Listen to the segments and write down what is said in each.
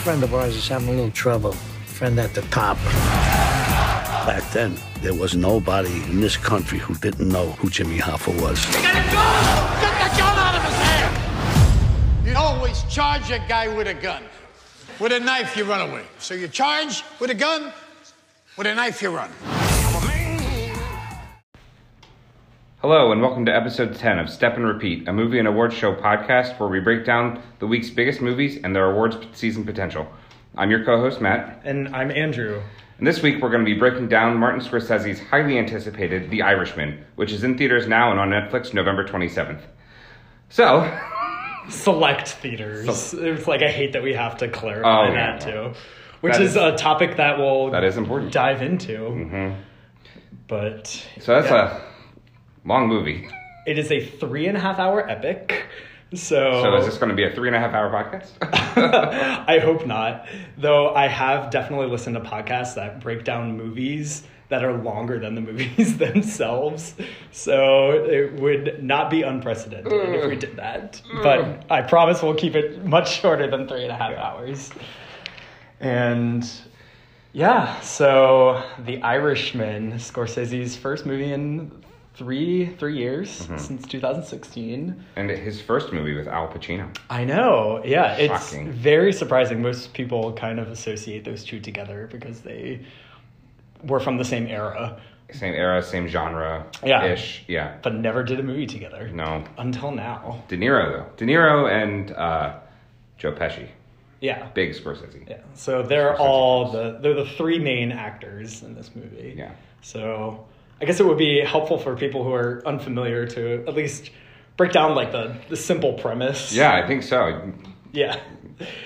friend of ours is having a little trouble. Friend at the top. Back then, there was nobody in this country who didn't know who Jimmy Hoffa was. You got a gun! Get the gun out of his hand! You always charge a guy with a gun. With a knife, you run away. So you charge with a gun, with a knife, you run. Hello, and welcome to episode 10 of Step and Repeat, a movie and awards show podcast where we break down the week's biggest movies and their awards season potential. I'm your co-host, Matt. And I'm Andrew. And this week, we're going to be breaking down Martin Scorsese's highly anticipated The Irishman, which is in theaters now and on Netflix November 27th. So... select theaters. It's like, I hate that we have to clarify that, too. Which that is a topic that we'll dive into. Mm-hmm. But... so that's long movie. It is a 3.5 hour epic. So is this going to be a 3.5 hour podcast? I hope not. Though I have definitely listened to podcasts that break down movies that are longer than the movies themselves. So it would not be unprecedented if we did that. But I promise we'll keep it much shorter than 3.5 hours. And... yeah, so The Irishman, Scorsese's first movie in three years, since 2016. And his first movie with Al Pacino. I know, yeah. Shocking. It's very surprising. Most people kind of associate those two together because they were from the same era. Same era, same genre-ish, yeah. But never did a movie together. No. Until now. De Niro, though. De Niro and Joe Pesci. Yeah. Big Scorsese. Yeah. So they're they're the three main actors in this movie. Yeah. So I guess it would be helpful for people who are unfamiliar to at least break down like the simple premise. Yeah, I think so. Yeah.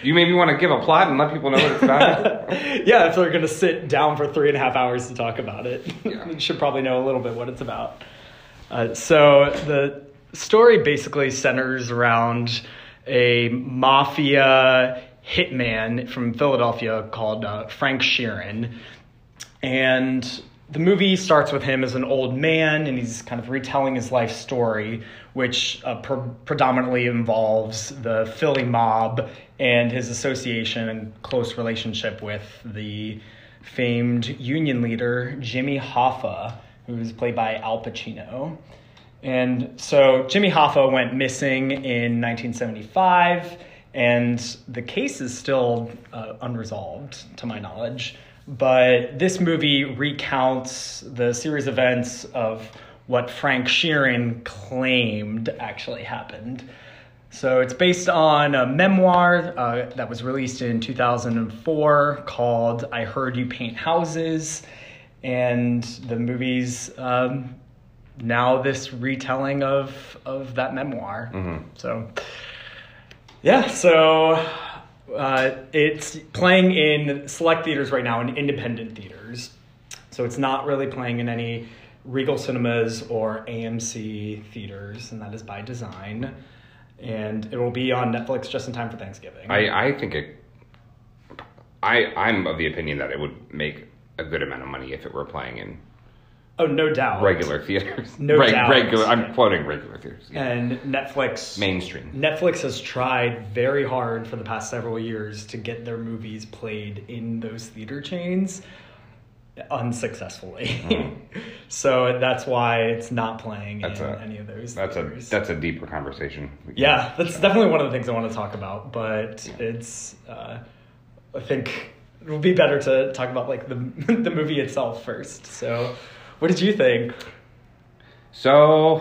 You maybe want to give a plot and let people know what it's about. Yeah, if they're going to sit down for 3.5 hours to talk about it. Yeah. You should probably know a little bit what it's about. So the story basically centers around a mafia hitman from Philadelphia called Frank Sheeran. And the movie starts with him as an old man, and he's kind of retelling his life story, which predominantly involves the Philly mob and his association and close relationship with the famed union leader, Jimmy Hoffa, who was played by Al Pacino. And so Jimmy Hoffa went missing in 1975, and the case is still unresolved, to my knowledge. But this movie recounts the series of events of what Frank Sheeran claimed actually happened. So it's based on a memoir that was released in 2004 called I Heard You Paint Houses. And the movie's now this retelling of that memoir. Mm-hmm. So, yeah, so... it's playing in select theaters right now, in independent theaters. So it's not really playing in any Regal cinemas or AMC theaters, and that is by design. And it will be on Netflix just in time for Thanksgiving. I'm of the opinion that it would make a good amount of money if it were playing in... oh, no doubt. Regular theaters. No doubt. Regular, I'm quoting regular theaters. Yeah. And Netflix... mainstream. Netflix has tried very hard for the past several years to get their movies played in those theater chains unsuccessfully. Mm-hmm. So that's why it's not playing any of those theaters. That's a deeper conversation. Yeah, that's definitely one of the things I want to talk about. But it's... I think it would be better to talk about like the movie itself first. So... what did you think? So,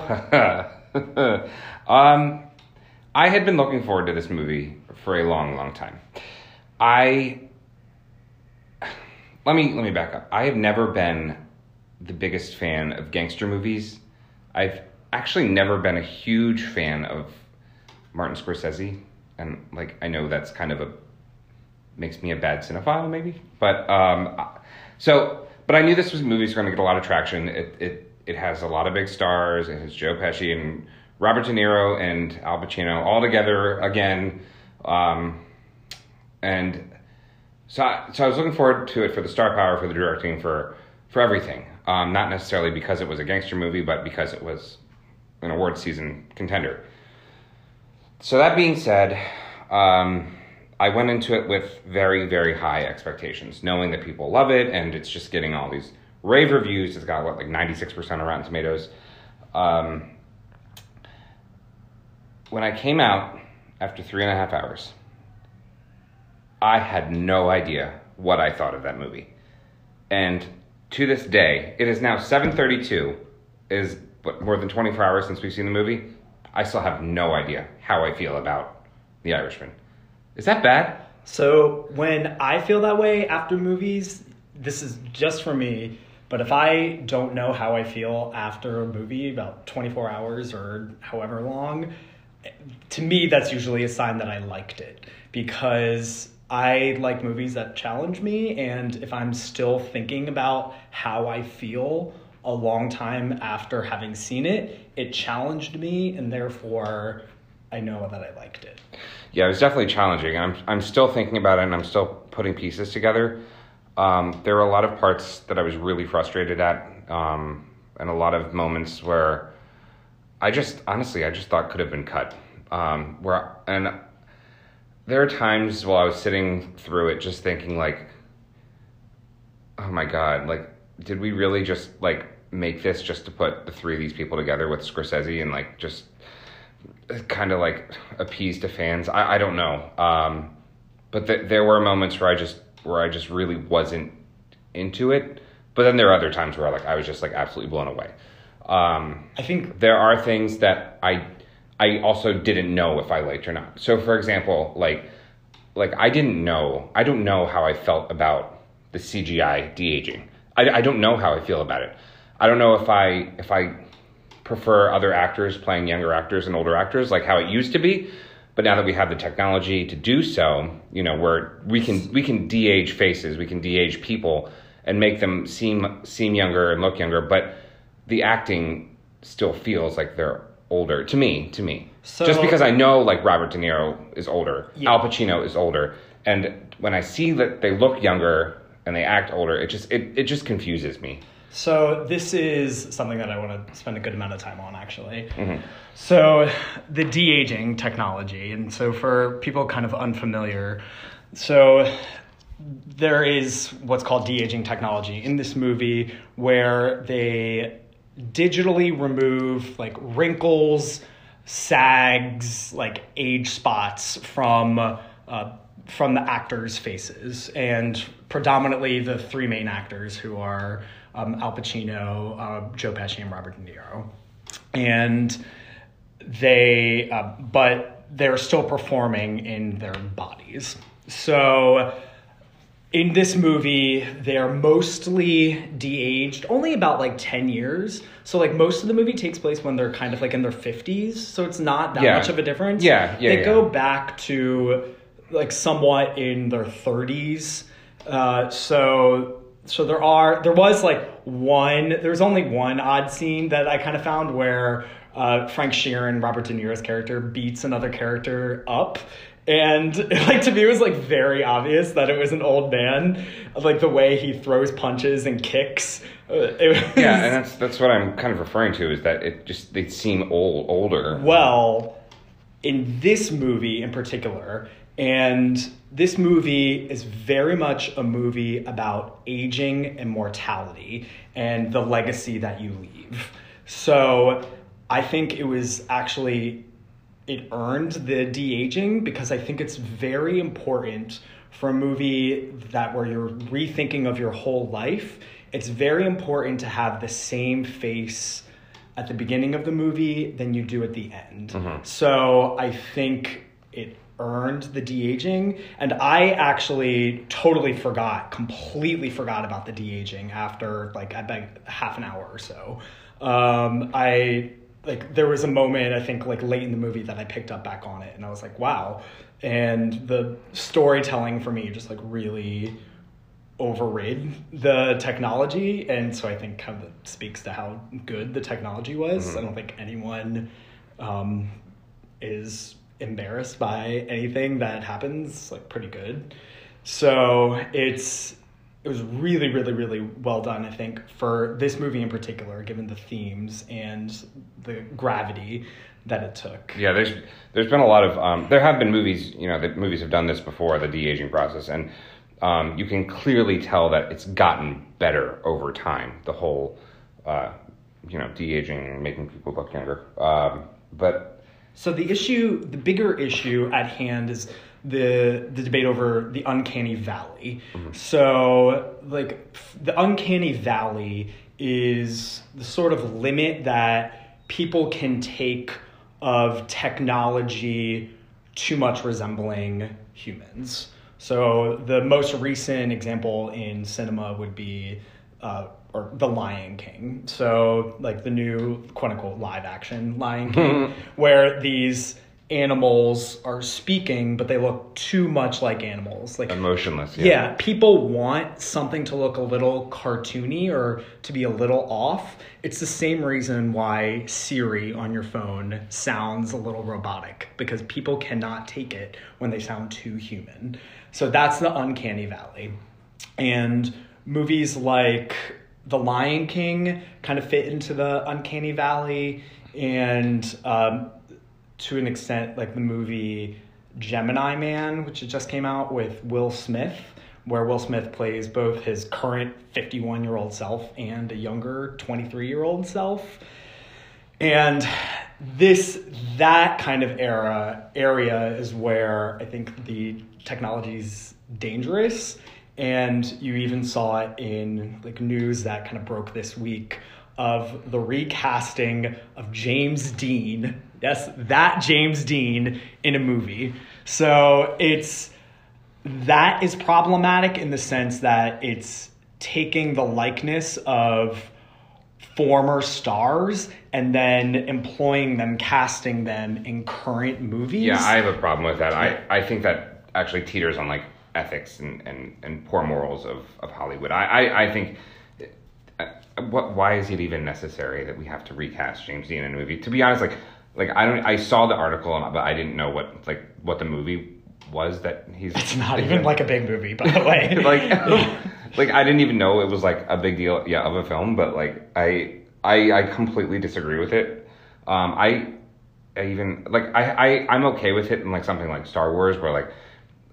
I had been looking forward to this movie for a long, long time. Let me back up. I have never been the biggest fan of gangster movies. I've actually never been a huge fan of Martin Scorsese, and like I know that's kind of makes me a bad cinephile maybe, but But I knew this movie was going to get a lot of traction. It has a lot of big stars. It has Joe Pesci and Robert De Niro and Al Pacino all together again. And so I was looking forward to it for the star power, for the directing, for everything. Not necessarily because it was a gangster movie, but because it was an awards season contender. So that being said, I went into it with very, very high expectations, knowing that people love it, and it's just getting all these rave reviews. It's got, what, like 96% on Rotten Tomatoes. When I came out after 3.5 hours, I had no idea what I thought of that movie. And to this day, it is now 7:32, is more than 24 hours since we've seen the movie. I still have no idea how I feel about The Irishman. Is that bad? So when I feel that way after movies, this is just for me, but if I don't know how I feel after a movie, about 24 hours or however long, to me, that's usually a sign that I liked it, because I like movies that challenge me. And if I'm still thinking about how I feel a long time after having seen it, it challenged me, and therefore I know that I liked it. Yeah, it was definitely challenging. I'm still thinking about it, and I'm still putting pieces together. There were a lot of parts that I was really frustrated at, and a lot of moments where I just thought could have been cut. There are times while I was sitting through it just thinking, like, oh my God, like, did we really just, like, make this just to put the three of these people together with Scorsese and, like, just kind of, like, appease the fans? I don't know. But there were moments where I just really wasn't into it. But then there are other times where, like, I was just, like, absolutely blown away. I think there are things that I also didn't know if I liked or not. So, for example, like I don't know how I felt about the CGI de-aging. I don't know how I feel about it. I don't know if I prefer other actors playing younger actors and older actors, like how it used to be. But now that we have the technology to do so, you know, where we can de-age faces, we can de-age people and make them seem younger and look younger, but the acting still feels like they're older to me. So, just because I know, like, Robert De Niro is older, yeah. Al Pacino is older, and when I see that they look younger and they act older, it just confuses me. So this is something that I want to spend a good amount of time on, actually. Mm-hmm. So the de-aging technology, and so for people kind of unfamiliar, so there is what's called de-aging technology in this movie where they digitally remove, like, wrinkles, sags, like, age spots from the actors' faces, and predominantly the three main actors, who are Al Pacino, Joe Pesci, and Robert De Niro. And they, but they're still performing in their bodies. So in this movie, they're mostly de-aged, only about, like, 10 years. So, like, most of the movie takes place when they're kind of, like, in their 50s. So it's not that much of a difference. They go back to, like, somewhat in their 30s. So there was only one odd scene that I kind of found where Frank Sheeran, Robert De Niro's character, beats another character up. And, like, to me, it was, like, very obvious that it was an old man, like, the way he throws punches and kicks. Yeah, and that's what I'm kind of referring to, is that it just, they seem older. Well, in this movie in particular, and this movie is very much a movie about aging and mortality and the legacy that you leave. So I think it was actually... it earned the de-aging, because I think it's very important for a movie that where you're rethinking of your whole life. It's very important to have the same face at the beginning of the movie than you do at the end. Mm-hmm. So I think it earned the de-aging, and I actually completely forgot about the de-aging after, like, about half an hour or so. Like, there was a moment, I think, like, late in the movie that I picked up back on it, and I was like, wow. And the storytelling for me just, like, really overrid the technology. And so I think kind of speaks to how good the technology was. Mm-hmm. I don't think anyone is embarrassed by anything that happens, like, pretty good. So it's It was really, really, really well done, I think, for this movie in particular, given the themes and the gravity that it took. Yeah, there's been a lot of... there have been movies, you know, that movies have done this before, the de-aging process, and you can clearly tell that it's gotten better over time, the whole, you know, de-aging, making people look younger. So the issue, the bigger issue at hand is... the debate over the uncanny valley. Mm-hmm. So, like, the uncanny valley is the sort of limit that people can take of technology too much resembling humans. So the most recent example in cinema would be or The Lion King. So, like, the new, quote-unquote, live-action Lion King, where these... animals are speaking, but they look too much like animals. Like emotionless. Yeah. Yeah, people want something to look a little cartoony or to be a little off. It's the same reason why Siri on your phone sounds a little robotic, because people cannot take it when they sound too human. So that's the uncanny valley. And movies like The Lion King kind of fit into the uncanny valley, and to an extent, like the movie Gemini Man, which just came out with Will Smith, where Will Smith plays both his current 51-year-old self and a younger 23-year-old self. And that kind of area is where I think the technology's dangerous. And you even saw it in, like, news that kind of broke this week of the recasting of James Dean. Yes, that James Dean in a movie. So that is problematic in the sense that it's taking the likeness of former stars and then employing them, casting them in current movies. Yeah, I have a problem with that. I think that actually teeters on, like, ethics and poor morals of Hollywood. I think... why is it even necessary that we have to recast James Dean in a movie? To be honest, like I saw the article, but I didn't know what the movie was that he's. It's not even like a big movie, by the way. Like I didn't even know it was like a big deal, yeah, of a film. But like I completely disagree with it. I even like I'm okay with it in like something like Star Wars, where like.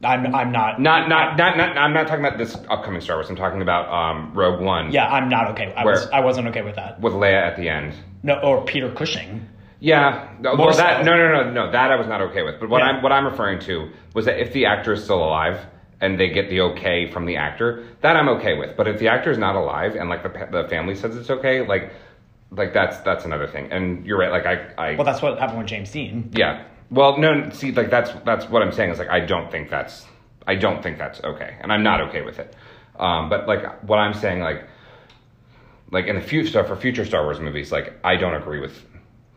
I'm not talking about this upcoming Star Wars. I'm talking about Rogue One. Yeah, I'm not okay. I wasn't okay with that. With Leia at the end. No, or Peter Cushing. Yeah, well, that no. That I was not okay with. But what I'm referring to was that if the actor is still alive and they get the okay from the actor, that I'm okay with. But if the actor is not alive and like the family says it's okay, like that's another thing. And you're right. Like I well, that's what happened with James Dean. Yeah. Well, no, see, like, that's what I'm saying is, like, I don't think that's okay, and I'm not okay with it. But, like, what I'm saying, like, in the future, so for future Star Wars movies, like, I don't agree with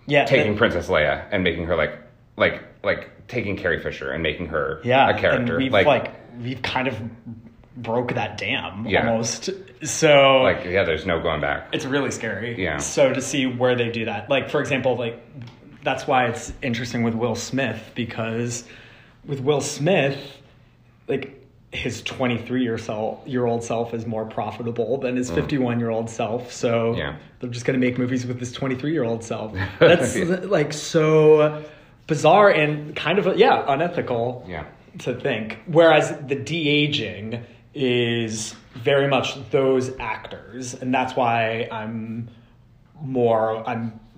taking Princess Leia and making her, like, taking Carrie Fisher and making her a character. And we've kind of broke that dam almost. So, like, yeah, there's no going back. It's really scary. Yeah. So to see where they do that, like, for example, like... That's why it's interesting with Will Smith, because with Will Smith, like, his 23-year-old self is more profitable than his 51-year-old self. So they're just going to make movies with his 23-year-old self. That's, like, so bizarre and kind of, unethical to think. Whereas the de-aging is very much those actors. And that's why I'm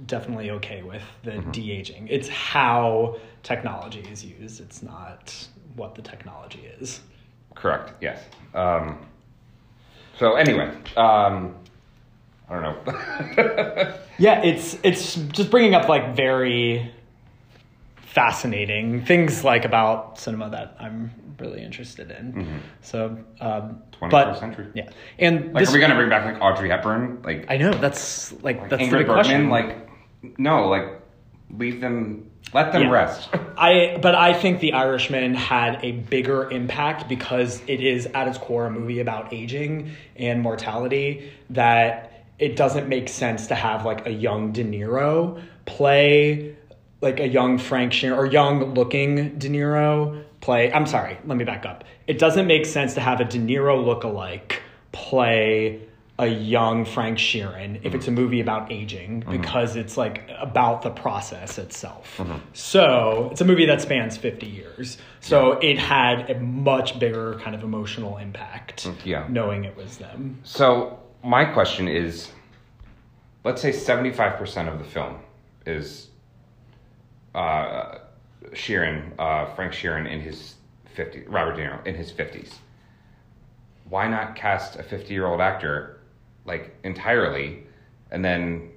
definitely okay with the de-aging. It's how technology is used. It's not what the technology is. Correct. Yes. So anyway, I don't know. Yeah, it's just bringing up like very fascinating things like about cinema that I'm really interested in. Mm-hmm. So 21st century. Yeah. And like, are we gonna bring back like Audrey Hepburn? Like, I know that's like that's Ingrid the big Bergman, question. Like, no, like leave them, let them rest. I think The Irishman had a bigger impact because it is at its core a movie about aging and mortality, that it doesn't make sense to have like a young De Niro play like a young Frank Sheeran or young looking De Niro play. I'm sorry, let me back up. It doesn't make sense to have a De Niro lookalike play a young Frank Sheeran if it's a movie about aging, because it's like about the process itself. So it's a movie that spans 50 years. So it had a much bigger kind of emotional impact knowing it was them. So my question is, let's say 75% of the film is Frank Sheeran in his 50s, Robert De Niro in his 50s. Why not cast a 50-year-old actor entirely, and then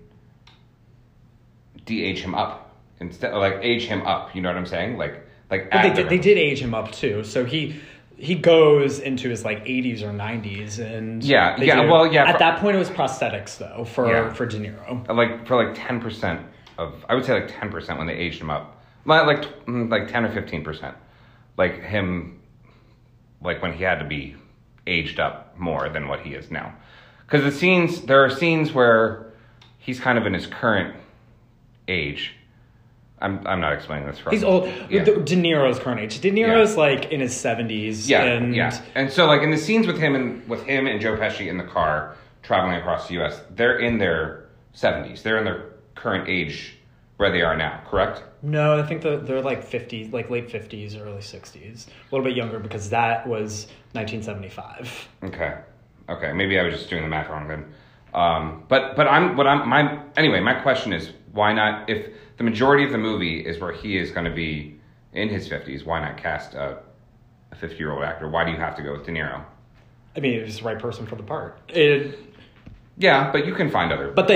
de-age him up instead, or age him up? You know what I'm saying? They did age him up too. So he goes into his 80s or 90s, and At that point, it was prosthetics though for De Niro. 10% of, I would say 10% when they aged him up, 10 or 15%, him, when he had to be aged up more than what he is now. Because there are scenes where he's kind of in his current age. I'm not explaining this right. He's old. Yeah. De Niro's current age. De Niro's in his 70s. Yeah, And so in the scenes with him and Joe Pesci in the car traveling across the U.S., they're in their 70s. They're in their current age where they are now, correct? No, I think they're late 50s, early 60s. A little bit younger because that was 1975. Okay, maybe I was just doing the math wrong then. My question is, why not, if the majority of the movie is where he is going to be in his 50s, why not cast a 50-year-old actor? Why do you have to go with De Niro? I mean, it's the right person for the part. But you can find other. But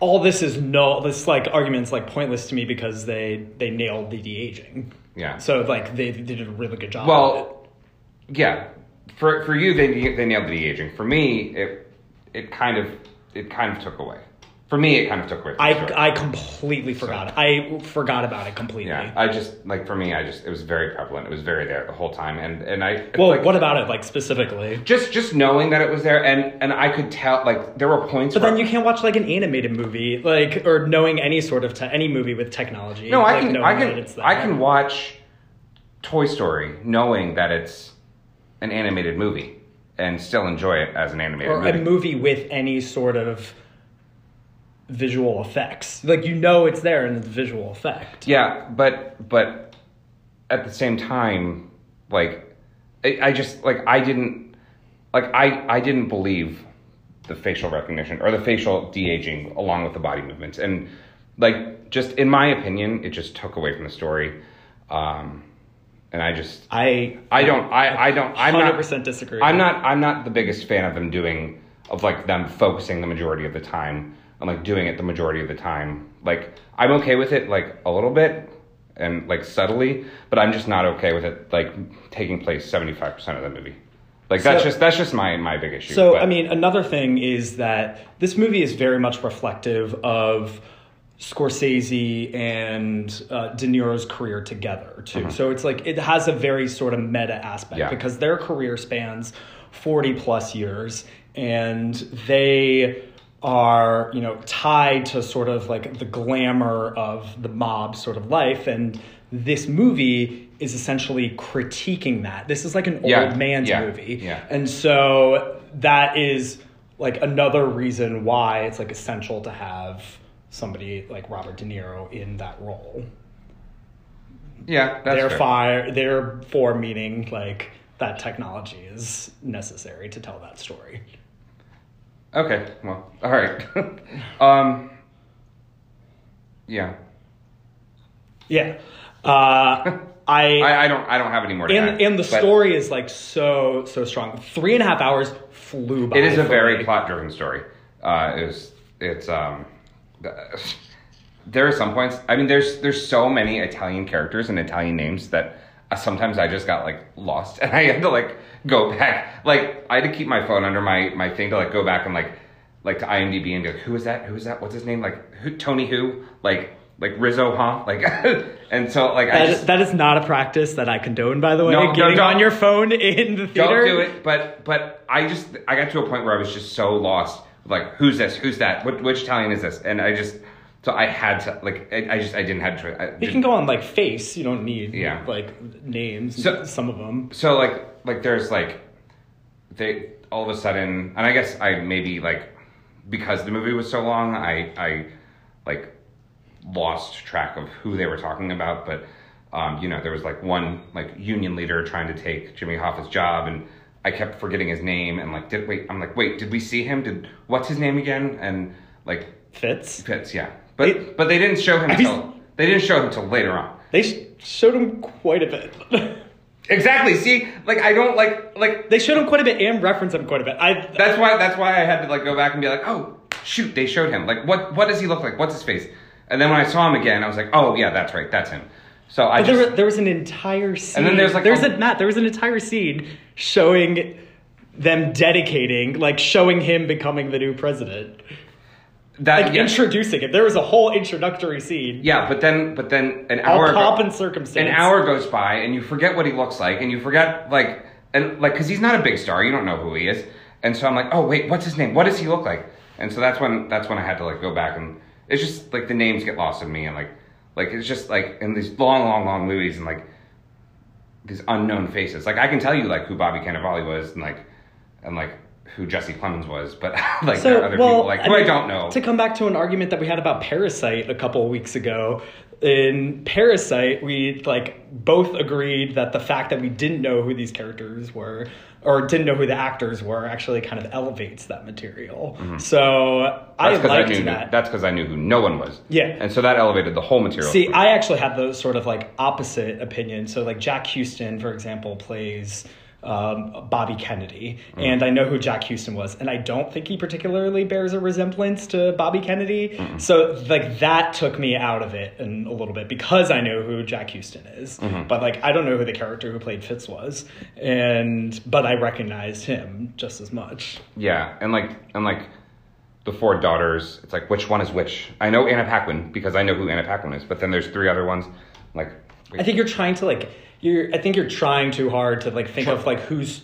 all this is argument's pointless to me because they nailed the de-aging. Yeah. So they did a really good job. Well, yeah. For you, they nailed the de-aging. For me, it kind of took away. For me, it kind of took away. I completely forgot. I forgot about it completely. Yeah, I just for me, it was very prevalent. It was very there the whole time. And I what about it specifically? Just knowing that it was there, and I could tell there were points. But then you can't watch an animated movie or knowing any sort of any movie with technology. No, I can watch Toy Story knowing that it's an animated movie and still enjoy it as an animated movie. Or a movie with any sort of visual effects. It's there and it's visual effect. Yeah, but at the same time, I didn't believe the facial recognition or the facial de-aging along with the body movements. And just in my opinion, it just took away from the story. And I 100% disagree. I'm not the biggest fan of them them focusing the majority of the time and doing it the majority of the time. I'm okay with it a little bit and subtly, but I'm just not okay with it taking place 75% of the movie. That's just my big issue. So but. I mean, another thing is that this movie is very much reflective of Scorsese and De Niro's career together too. So it's it has a very sort of meta aspect because their career spans 40 plus years and they are, tied to sort of the glamour of the mob sort of life. And this movie is essentially critiquing that. This is an old man's movie. Yeah. And so that is another reason why it's essential to have somebody like Robert De Niro in that role. Yeah, that's fair. Therefore meaning that technology is necessary to tell that story. Okay, well, all right. I don't have any more to add. And the story is so strong. 3.5 hours flew by. It is a very plot-driven story. There are some points. I mean, there's so many Italian characters and Italian names that sometimes I just got lost, and I had to go back. I had to keep my phone under my thing to go back and to IMDb and be who is that? Who is that? What's his name? Who? Tony who? Rizzo, huh? And so that is not a practice that I condone, by the way. No, getting on your phone in the theater. Don't do it. But I got to a point where I was just so lost. Who's this? Who's that? Which Italian is this? And I had to, I didn't have to. You can go on, face. You don't need, names, some of them. So, there's, they, all of a sudden, and I guess I maybe like, because the movie was so long, I like lost track of who they were talking about. But you know, there was like one like union leader trying to take Jimmy Hoffa's job, and I kept forgetting his name. And like, did we see him? What's his name again? And like Fitz, yeah. But they didn't show him till later on. They showed him quite a bit. Exactly. See, like I don't like they showed him quite a bit and referenced him quite a bit. That's why I had to like go back and be like, oh shoot, they showed him. Like what does he look like? What's his face? And then when I saw him again, I was like, oh yeah, that's right, that's him. So I just, there was an entire scene. And then there was an entire scene showing them dedicating, like showing him becoming the new president. Introducing it. There was a whole introductory scene. Yeah, but then an hour. All pop and circumstance. An hour goes by, and you forget what he looks like, and you forget because he's not a big star, you don't know who he is, and so I'm like, oh wait, what's his name? What does he look like? And so that's when I had to like go back, and it's just like the names get lost in me, and like it's just like in these long movies and like these unknown faces. Like I can tell you like who Bobby Cannavale was and who Jesse Plemons was, but like so, there are other people like who I don't know. To come back to an argument that we had about Parasite a couple of weeks ago, in Parasite we like both agreed that the fact that we didn't know who these characters were or didn't know who the actors were actually kind of elevates that material. Mm-hmm. So that's because I knew who no one was. Yeah. And so that elevated the whole material. See, I actually had those sort of like opposite opinions. So like Jack Huston, for example, plays Bobby Kennedy, and I know who Jack Huston was, and I don't think he particularly bears a resemblance to Bobby Kennedy. Mm-hmm. So like that took me out of it and a little bit because I know who Jack Huston is, mm-hmm. but like I don't know who the character who played Fitz was, but I recognized him just as much. Yeah, and like the four daughters, it's like which one is which? I know Anna Paquin because I know who Anna Paquin is, but then there's three other ones. Like wait. I think you're trying to like. I think you're trying too hard to like think of like who's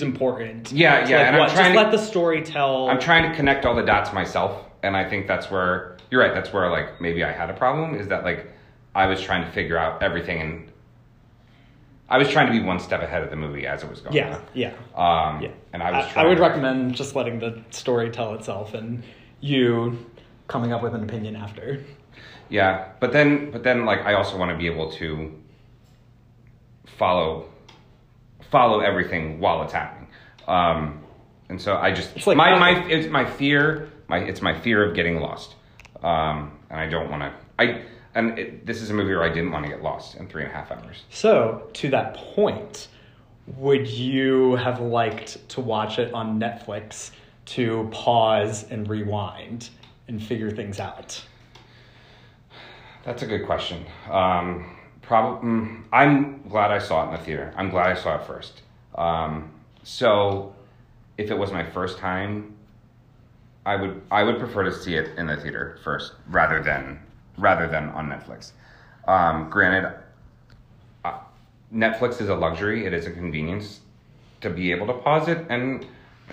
important. Yeah, yeah. And let the story tell. I'm trying to connect all the dots myself, and I think that's where you're right. That's where like maybe I had a problem is that like I was trying to figure out everything, and I was trying to be one step ahead of the movie as it was going. Yeah, yeah. And I would recommend just letting the story tell itself, and you coming up with an opinion after. Yeah, but then like I also want to be able to follow everything while it's happening, and so I just it's like it's my fear of getting lost, and I don't want to. This is a movie where I didn't want to get lost in 3.5 hours. So to that point, would you have liked to watch it on Netflix to pause and rewind and figure things out? That's a good question. I'm glad I saw it in the theater. I'm glad I saw it first. So if it was my first time, I would prefer to see it in the theater first rather than on Netflix. Granted, Netflix is a luxury. It is a convenience to be able to pause it and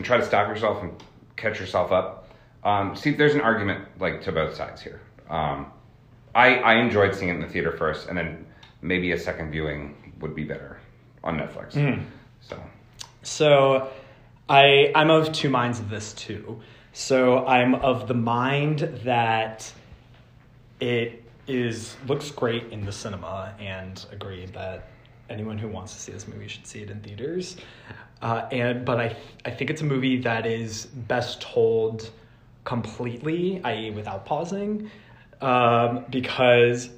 try to stop yourself and catch yourself up. See, there's an argument like to both sides here. I enjoyed seeing it in the theater first, and then maybe a second viewing would be better on Netflix. Mm. So I'm of two minds of this too. So I'm of the mind that it looks great in the cinema, and agree that anyone who wants to see this movie should see it in theaters. But I think it's a movie that is best told completely, i.e. without pausing, because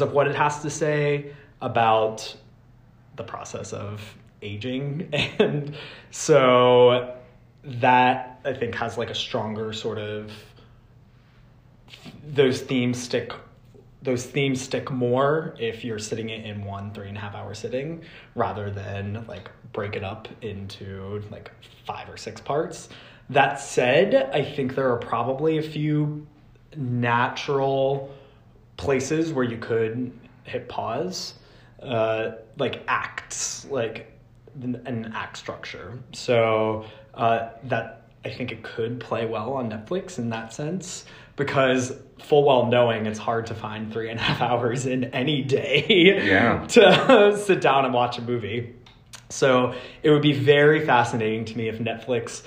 of what it has to say about the process of aging. And so that, I think, has like a stronger sort of, those themes stick more if you're sitting it in one 3.5 hour sitting rather than like break it up into like 5 or 6 parts. That said, I think there are probably a few natural places where you could hit pause, like acts, like an act structure. So that I think it could play well on Netflix in that sense, because full well knowing it's hard to find 3.5 hours in any day to sit down and watch a movie. So it would be very fascinating to me if Netflix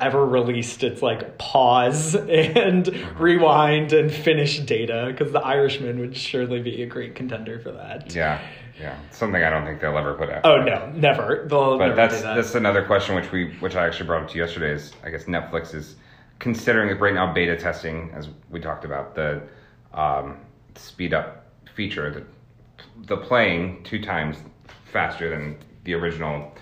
ever released its like pause and rewind and finish data, because The Irishman would surely be a great contender for that. Yeah, yeah, something I don't think they'll ever put out. Oh no, never. They'll but never do that. That's another question which I actually brought up to you yesterday. Is I guess Netflix is considering right now beta testing, as we talked about, the speed up feature, the playing 2 times faster than the original,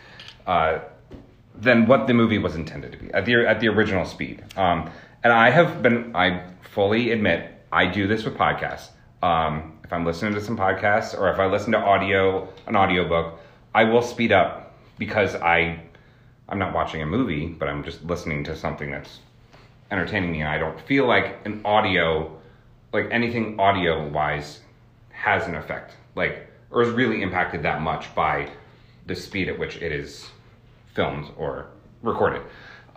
than what the movie was intended to be at the original speed. And I fully admit, I do this with podcasts. If I'm listening to some podcasts or if I listen to an audiobook, I will speed up because I'm not watching a movie, but I'm just listening to something that's entertaining me. And I don't feel like anything audio wise has an effect, or is really impacted that much by the speed at which it is filmed or recorded.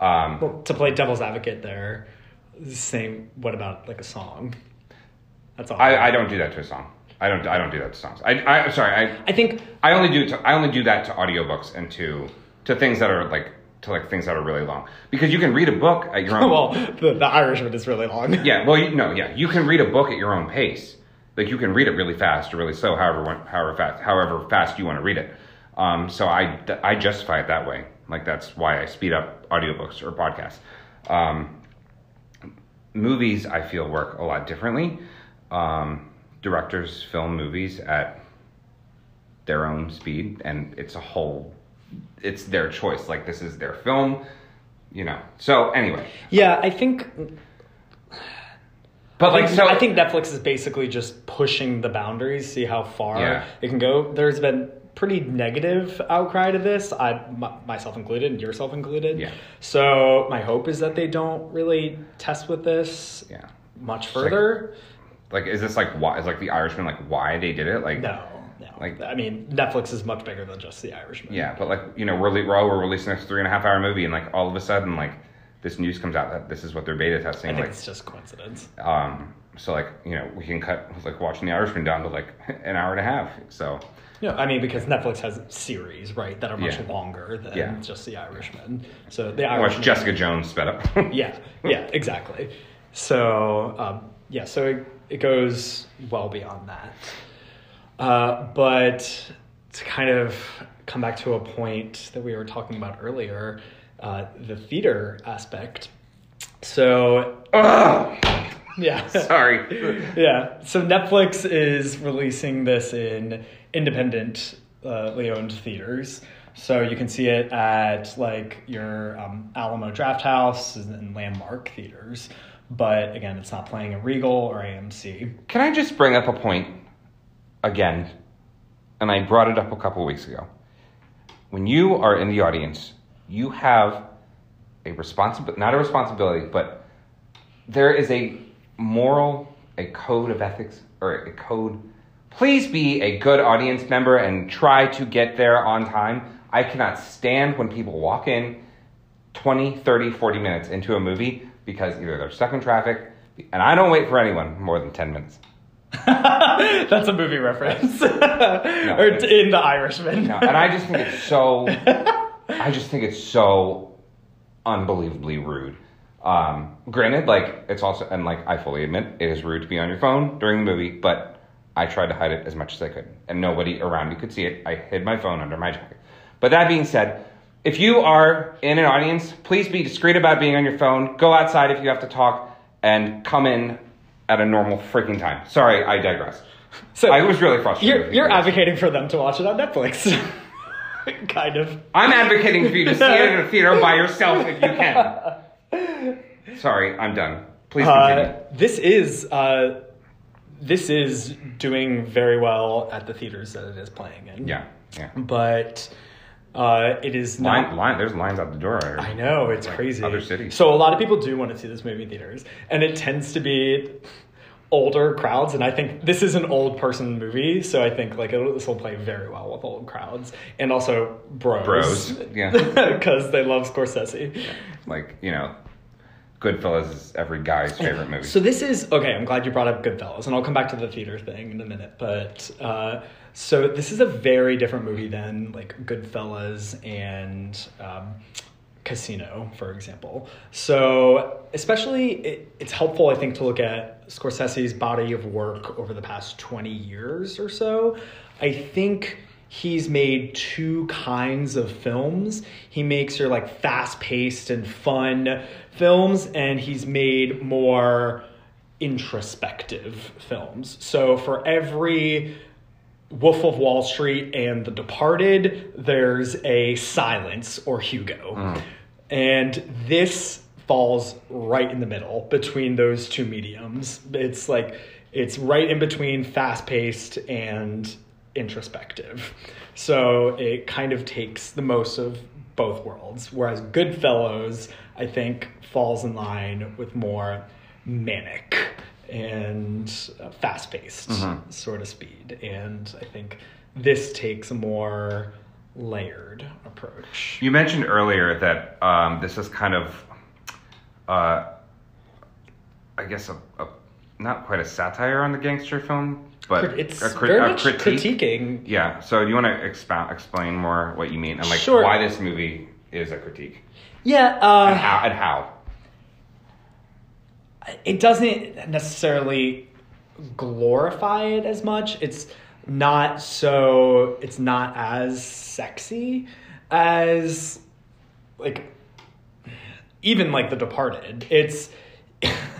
Well, to play devil's advocate there, same. What about a song? That's all. I don't do that to a song. I don't do that to songs. I only do that to audiobooks and to things that are things that are really long, because you can read a book at your own. Well, the Irishman is really long. Yeah. Well, you can read a book at your own pace. You can read it really fast or really slow, however fast you want to read it. So I justify it that way. That's why I speed up audiobooks or podcasts. Movies, I feel, work a lot differently. Directors film movies at their own speed, and it's their choice. This is their film, So anyway. Yeah, I think... I think Netflix is basically just pushing the boundaries, see how far it can go. There's been pretty negative outcry to this, myself included and yourself included. Yeah. So my hope is that they don't really test with this much further. Is this why? Is The Irishman why they did it? No. Netflix is much bigger than just The Irishman. Yeah, but we're releasing this 3.5-hour movie, and all of a sudden this news comes out that this is what they're beta testing. I think it's just coincidence. We can cut watching The Irishman down to 1.5 hours. So yeah, because Netflix has series, right, that are much longer than just The Irishman. So The Irishman. Watch Jessica Jones sped up. yeah, exactly. So so it goes well beyond that. But to kind of come back to a point that we were talking about earlier. The theater aspect. So, yeah. Sorry. Yeah. So Netflix is releasing this in independently owned theaters. So you can see it at your Alamo Drafthouse and Landmark theaters. But again, it's not playing at Regal or AMC. Can I just bring up a point again? And I brought it up a couple weeks ago. When you are in the audience, you have a responsibility, not a responsibility, but there is a moral, a code of ethics, or a code. Please be a good audience member and try to get there on time. I cannot stand when people walk in 20, 30, 40 minutes into a movie because either they're stuck in traffic, and I don't wait for anyone more than 10 minutes. That's a movie reference. Or in The Irishman. No, and I just think it's so... so unbelievably rude. Granted, it's also, and I fully admit, it is rude to be on your phone during the movie, but I tried to hide it as much as I could, and nobody around me could see it. I hid my phone under my jacket. But that being said, if you are in an audience, please be discreet about being on your phone. Go outside if you have to talk, and come in at a normal freaking time. Sorry, I digress. So I was really frustrated. You're advocating for them to watch it on Netflix. Kind of. I'm advocating for you to see it in a theater by yourself if you can. Sorry, I'm done. Please continue. This is doing very well at the theaters that it is playing in. Yeah. But it is not. There's lines out the door. I know, it's crazy. Other cities. So a lot of people do want to see this movie in theaters, and it tends to be older crowds, and I think this is an old person movie, so I think this will play very well with old crowds, and also bros, yeah, because they love Scorsese. Yeah. Goodfellas is every guy's favorite movie. So this is okay. I'm glad you brought up Goodfellas, and I'll come back to the theater thing in a minute. But So this is a very different movie than like Goodfellas and Casino, for example. So especially it's helpful, I think, to look at Scorsese's body of work over the past 20 years or so. I think he's made two kinds of films. He makes your like fast-paced and fun films, and he's made more introspective films. So for every Wolf of Wall Street and The Departed, there's a Silence or Hugo. Mm. And this falls right in the middle between those two mediums. It's like, it's right in between fast-paced and introspective. So it kind of takes the most of both worlds. Whereas Goodfellas, I think, falls in line with more manic and fast-paced sort of speed. And I think this takes a more layered approach. You mentioned earlier that this is kind of, I guess, a not quite a satire on the gangster film, but it's very much critiquing. Yeah, so do you want to explain more what you mean and like why this movie is a critique? Yeah. And how? It doesn't necessarily glorify it as much. It's not as sexy as like even like The Departed. It's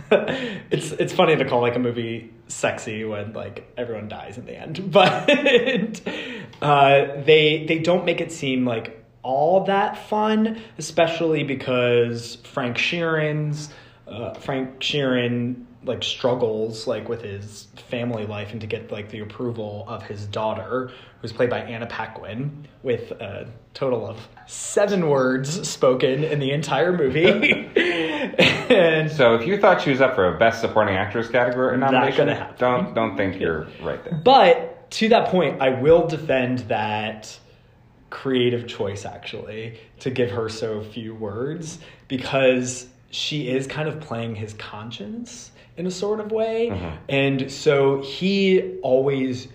funny to call like a movie sexy when like everyone dies in the end, but they don't make it seem like all that fun, especially because Frank Sheeran like struggles like with his family life and to get like the approval of his daughter, who's played by Anna Paquin, with a total of 7 words spoken in the entire movie. And so if you thought she was up for a Best Supporting Actress category nomination, don't think you're right there. But to that point, I will defend that creative choice actually to give her so few words, because she is kind of playing his conscience in a sort of way. Mm-hmm. And so he always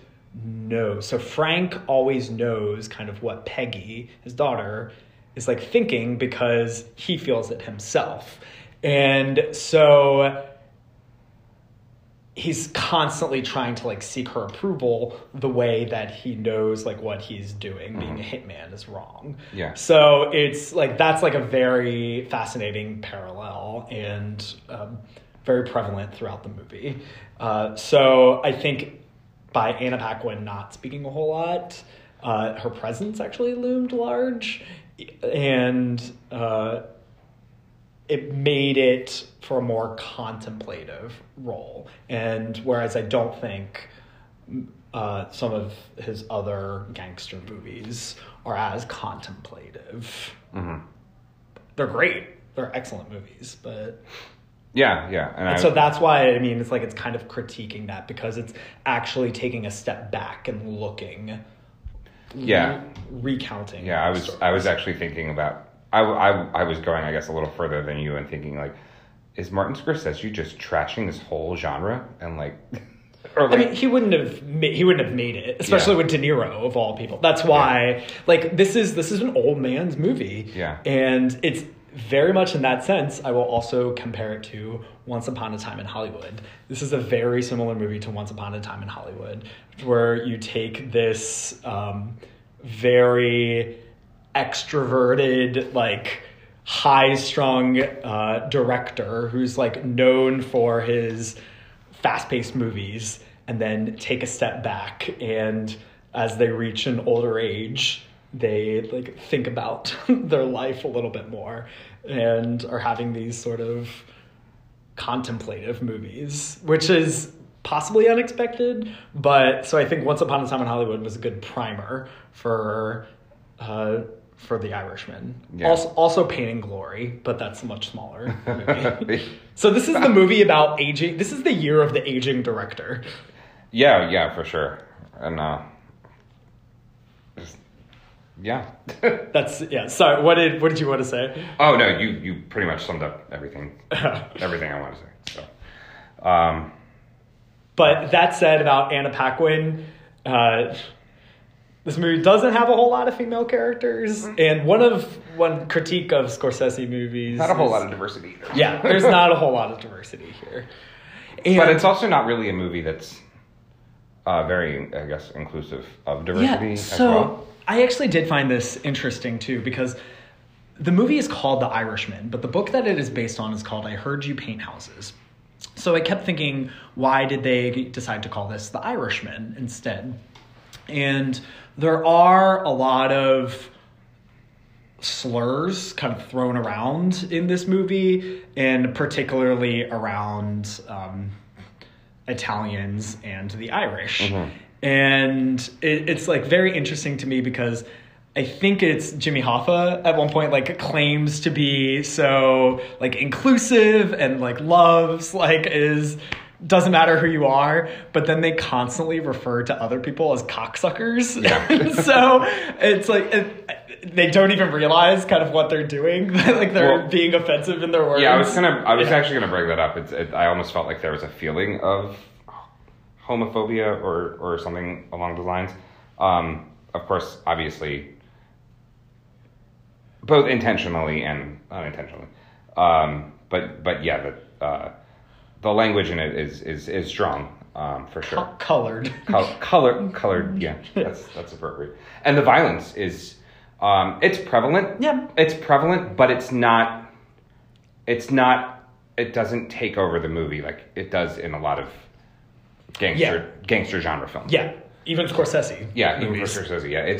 knows. So Frank always knows kind of what Peggy, his daughter, is like thinking because he feels it himself. And so he's constantly trying to like seek her approval the way that he knows like what he's doing, being a hitman, is wrong. Yeah. So it's like, that's like a very fascinating parallel and very prevalent throughout the movie. So I think by Anna Paquin not speaking a whole lot, her presence actually loomed large, and it made it for a more contemplative role. And whereas I don't think some of his other gangster movies are as contemplative. Mm-hmm. They're great. They're excellent movies, but... Yeah. And so that's why, I mean, it's like it's kind of critiquing that, because it's actually taking a step back and looking. Yeah. Recounting. Yeah, I was actually thinking about... I was going, I guess, a little further than you and thinking, like, is Martin Scorsese just trashing this whole genre? And, like... or like I mean, he wouldn't have made it, especially with De Niro, of all people. That's why, like, this is an old man's movie. Yeah. And it's very much in that sense. I will also compare it to Once Upon a Time in Hollywood. This is a very similar movie to Once Upon a Time in Hollywood, where you take this very... extroverted, like high-strung director who's like known for his fast-paced movies, and then take a step back, and as they reach an older age, they like think about their life a little bit more and are having these sort of contemplative movies, which is possibly unexpected. But so I think Once Upon a Time in Hollywood was a good primer for The Irishman. Yeah. Also Pain and Glory, but that's a much smaller movie. So this is the movie about aging. This is the year of the aging director. Yeah, for sure. And, yeah. Sorry, what did you want to say? Oh, no, you pretty much summed up everything I wanted to say. So, but that said about Anna Paquin, This movie doesn't have a whole lot of female characters, and one critique of Scorsese movies. Not a whole lot of diversity either. Yeah, there's not a whole lot of diversity here. And, but it's also not really a movie that's very, I guess, inclusive of diversity as well. I actually did find this interesting, too, because the movie is called The Irishman, but the book that it is based on is called I Heard You Paint Houses. So I kept thinking, why did they decide to call this The Irishman instead? And there are a lot of slurs kind of thrown around in this movie, and particularly around Italians and the Irish. Mm-hmm. And it's like very interesting to me because I think it's Jimmy Hoffa at one point like claims to be so like inclusive and like loves like is doesn't matter who you are, but then they constantly refer to other people as cocksuckers. Yeah. So it's like they don't even realize kind of what they're doing. Like they're being offensive in their words. Yeah, I was actually gonna bring that up. I almost felt like there was a feeling of homophobia or something along those lines. Of course, obviously, both intentionally and unintentionally. But yeah, the language in it is strong, for sure. Colored. Yeah, that's appropriate. And the violence is, it's prevalent. Yeah, it's prevalent, but it's not. It doesn't take over the movie like it does in a lot of gangster genre films. Yeah. Even Scorsese. Yeah, movies. Even Scorsese. Yeah,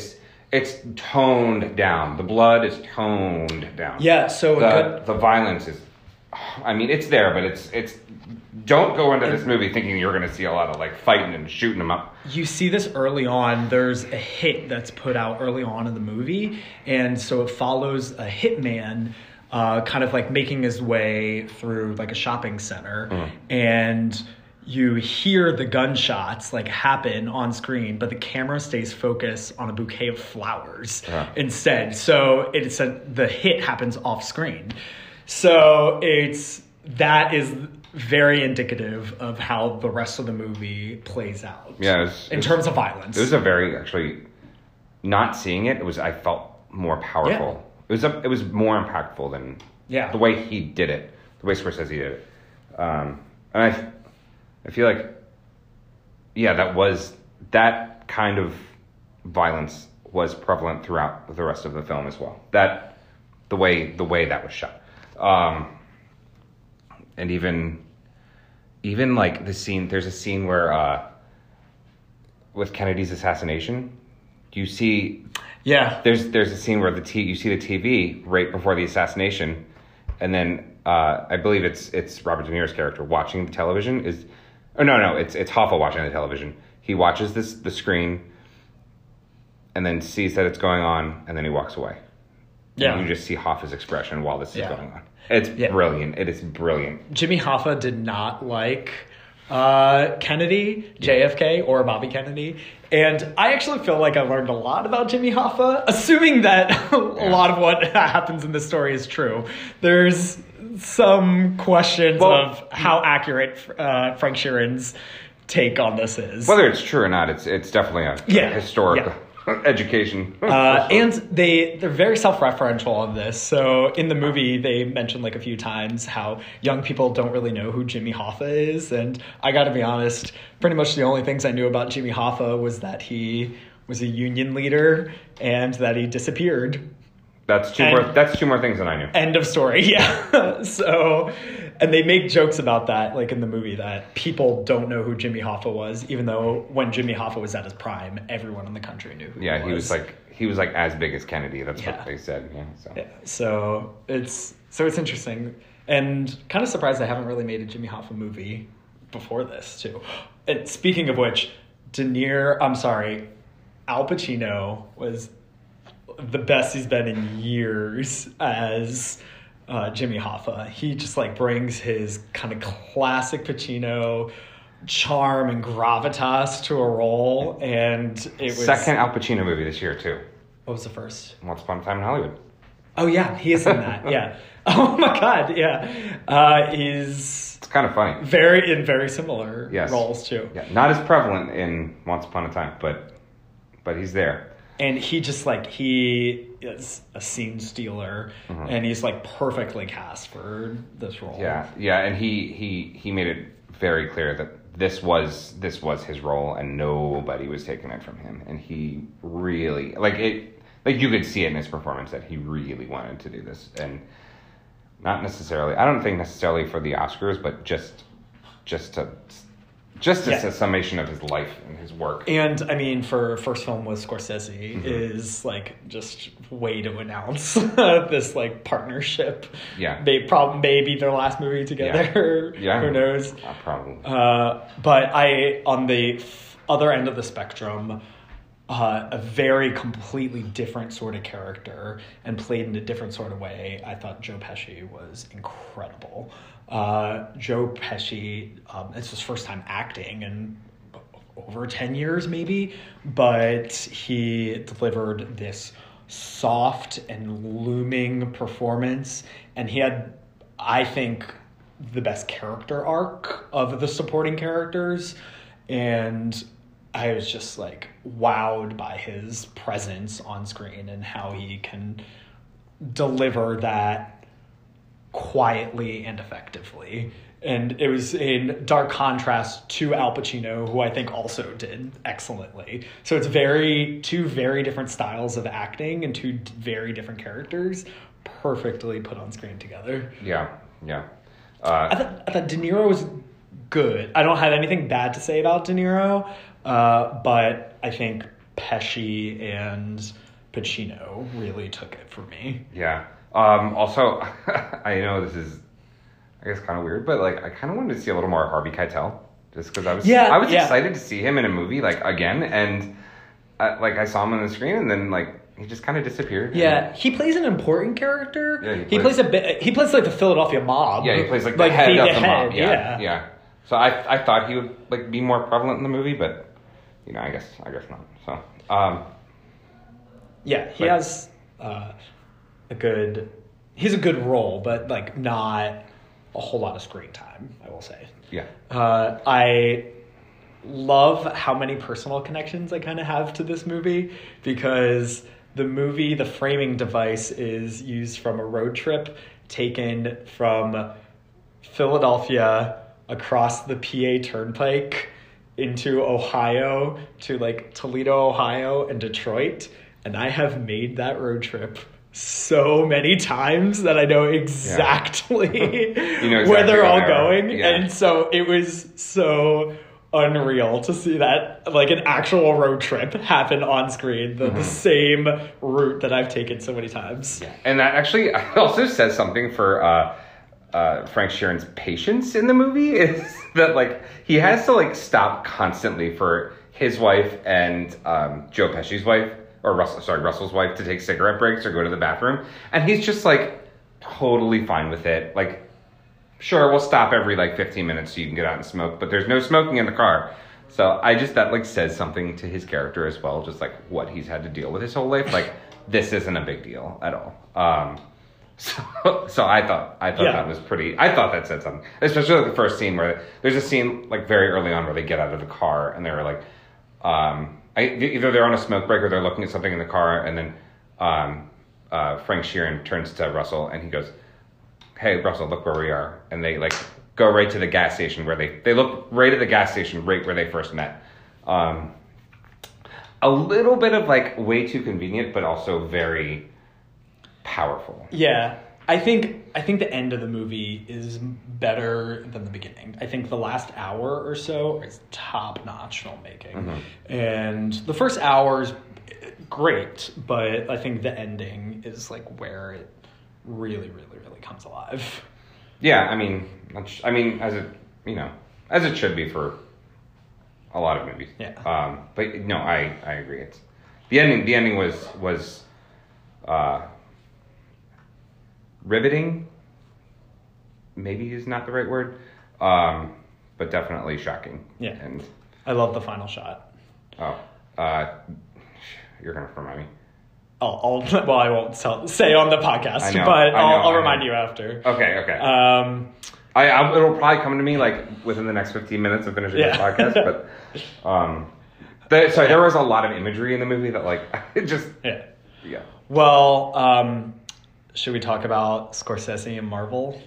it's toned down. The blood is toned down. Yeah, so the violence is. I mean, it's there, but it's. Don't go into this movie thinking you're going to see a lot of like fighting and shooting them up. You see this early on. There's a hit that's put out early on in the movie, and so it follows a hitman, kind of like making his way through like a shopping center, and. You hear the gunshots like happen on screen, but the camera stays focused on a bouquet of flowers instead. So it's the hit happens off screen. So that is very indicative of how the rest of the movie plays out. Yeah, in terms of violence. It was a very actually not seeing it. It was I felt more powerful. Yeah. It was more impactful than the way he did it, the way Scorsese did it, and I feel like, that kind of violence was prevalent throughout the rest of the film as well. That the way that was shot, and even like the scene. There's a scene where with Kennedy's assassination, you see. Yeah. There's a scene where you see the TV right before the assassination, and then I believe it's Robert De Niro's character watching the television is. Oh, no, it's Hoffa watching the television. He watches the screen and then sees that it's going on, and then he walks away. Yeah. And you just see Hoffa's expression while this is going on. It's brilliant. It is brilliant. Jimmy Hoffa did not like Kennedy, JFK, or Bobby Kennedy. And I actually feel like I've learned a lot about Jimmy Hoffa, assuming that a lot of what happens in this story is true. There's some questions of how accurate Frank Sheeran's take on this is. Whether it's true or not, it's definitely a historic education. And they're very self-referential on this. So in the movie, they mentioned like a few times how young people don't really know who Jimmy Hoffa is. And I got to be honest, pretty much the only things I knew about Jimmy Hoffa was that he was a union leader and that he disappeared. That's two more things than I knew. End of story, yeah. So, and they make jokes about that, like in the movie, that people don't know who Jimmy Hoffa was, even though when Jimmy Hoffa was at his prime, everyone in the country knew who he was. Yeah, he was like as big as Kennedy. That's what they said. Yeah. So it's interesting, and kind of surprised I haven't really made a Jimmy Hoffa movie before this too. And speaking of which, Al Pacino was. The best he's been in years as Jimmy Hoffa. He just like brings his kind of classic Pacino charm and gravitas to a role, and it was second Al Pacino movie this year too. What was the first? Once Upon a Time in Hollywood. Oh yeah, he is in that. Yeah. Oh my God. Yeah. It's kind of funny. Very similar roles too. Yeah. Not as prevalent in Once Upon a Time, but he's there. And he just, like, he is a scene stealer, mm-hmm. and he's, like, perfectly cast for this role. Yeah, yeah, and he made it very clear that this was his role, and nobody was taking it from him. And he really, like, it, like, you could see it in his performance that he really wanted to do this. And not necessarily, I don't think necessarily for the Oscars, but just as a summation of his life and his work. And, I mean, for first film with Scorsese mm-hmm. is, like, just way to announce this, like, partnership. Yeah. They probably may be their last movie together. Yeah. Yeah. Who knows? Probably. But on the other end of the spectrum, a very completely different sort of character and played in a different sort of way, I thought Joe Pesci was incredible. Joe Pesci, it's his first time acting in over 10 years maybe, but he delivered this soft and looming performance, and he had, I think, the best character arc of the supporting characters, and I was just, like, wowed by his presence on screen and how he can deliver that quietly and effectively. And it was in dark contrast to Al Pacino, who I think also did excellently. So it's two very different styles of acting and two very different characters perfectly put on screen together. Yeah. I thought De Niro was good. I don't have anything bad to say about De Niro, but I think Pesci and Pacino really took it for me. Yeah. Also, I know this is, I guess, kind of weird, but, like, I kind of wanted to see a little more Harvey Keitel, just because I was excited to see him in a movie, like, again, and, I saw him on the screen, and then, like, he just kind of disappeared. Yeah, he plays an important character. Yeah, he plays like, the Philadelphia mob. Yeah, he plays, like, the head of the mob. Yeah. So I thought he would, like, be more prevalent in the movie, but, you know, I guess not. So, yeah, he has, he's a good role, but, like, not a whole lot of screen time, I will say. Yeah. I love how many personal connections I kind of have to this movie, because the movie, the framing device is used from a road trip taken from Philadelphia across the PA Turnpike into Ohio to, like, Toledo, Ohio, and Detroit. And I have made that road trip so many times that I know exactly where they're all going. Yeah. And so it was so unreal to see that, like, an actual road trip happen on screen, the same route that I've taken so many times. Yeah. And that actually also says something for Frank Sheeran's patience in the movie, is that, like, he has to, like, stop constantly for his wife and Joe Pesci's wife, or Russell's wife, to take cigarette breaks or go to the bathroom. And he's just, like, totally fine with it. Like, sure, we'll stop every, like, 15 minutes so you can get out and smoke, but there's no smoking in the car. So I just, that, like, says something to his character as well, just, like, what he's had to deal with his whole life. Like, this isn't a big deal at all. So I thought that was pretty, I thought that said something. Especially, like, the first scene where, there's a scene, like, very early on where they get out of the car and they're, like, either they're on a smoke break or they're looking at something in the car, and then Frank Sheeran turns to Russell and he goes, "Hey, Russell, look where we are." And they, like, go right to the gas station where they look right at the gas station right where they first met. A little bit of, like, way too convenient, but also very powerful. Yeah. I think the end of the movie is better than the beginning. I think the last hour or so is top-notch filmmaking. Mm-hmm. And the first hour is great, but I think the ending is, like, where it really, really, really comes alive. Yeah, I mean, as it should be for a lot of movies. Yeah. But no, I agree. It's the ending was riveting, maybe is not the right word, but definitely shocking. Yeah, and I love the final shot. Oh, you're gonna remind me. I won't say on the podcast, I'll remind you after. Okay. It'll probably come to me, like, within the next 15 minutes of finishing this podcast, but There was a lot of imagery in the movie that, like, it just... Yeah. Yeah. Well, should we talk about Scorsese and Marvel?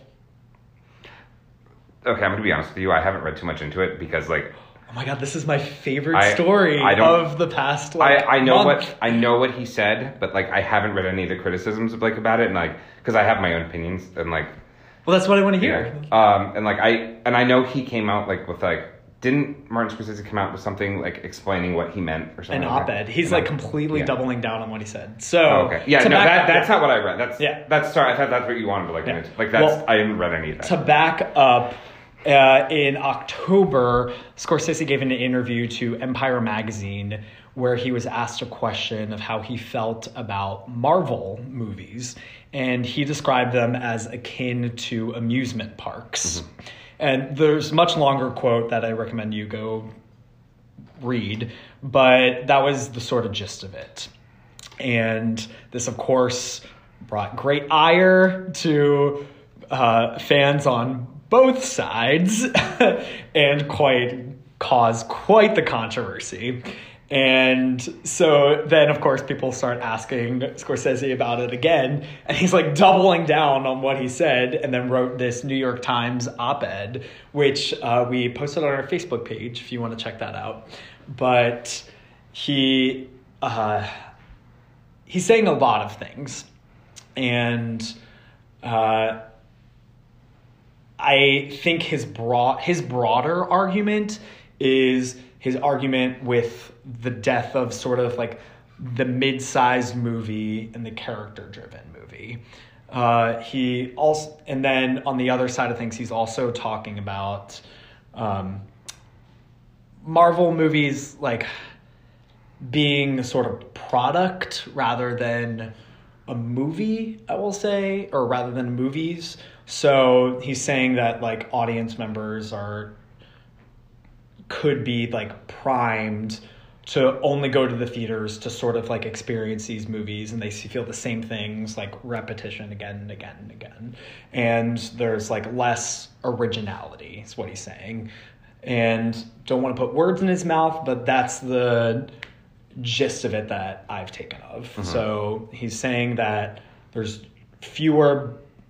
Okay, I'm going to be honest with you. I haven't read too much into it because, like... Oh my God, this is my favorite story of the past, like, I know what he said, but, like, I haven't read any of the criticisms, like, about it, and, like... Because I have my own opinions, and, like... Well, that's what I want to hear. You know, and, like, I know he came out, like, with, like... Didn't Martin Scorsese come out with something, like, explaining what he meant or something? An op-ed. He's, like, completely doubling down on what he said. So... Oh, okay. Yeah, no, that's not what I read. Sorry, I thought that's what you wanted to, like, mention. Like, that's... Well, I haven't read any of that. To back up, in October, Scorsese gave an interview to Empire Magazine where he was asked a question of how he felt about Marvel movies. And he described them as akin to amusement parks. Mm-hmm. And there's much longer quote that I recommend you go read, but that was the sort of gist of it. And this, of course, brought great ire to fans on both sides and caused quite the controversy. And so then, of course, people start asking Scorsese about it again. And he's, like, doubling down on what he said and then wrote this New York Times op-ed, which we posted on our Facebook page if you want to check that out. But he's saying a lot of things. And I think his broader argument is his argument with the death of sort of like the mid-sized movie and the character-driven movie. He also, and then on the other side of things, he's also talking about Marvel movies like being a sort of product rather than a movie, I will say, or rather than movies. So he's saying that like audience members could be like primed to only go to the theaters to sort of like experience these movies, and they feel the same things, like repetition again and again and again. And there's like less originality is what he's saying. And don't want to put words in his mouth, but that's the gist of it that I've taken of. Mm-hmm. So he's saying that there's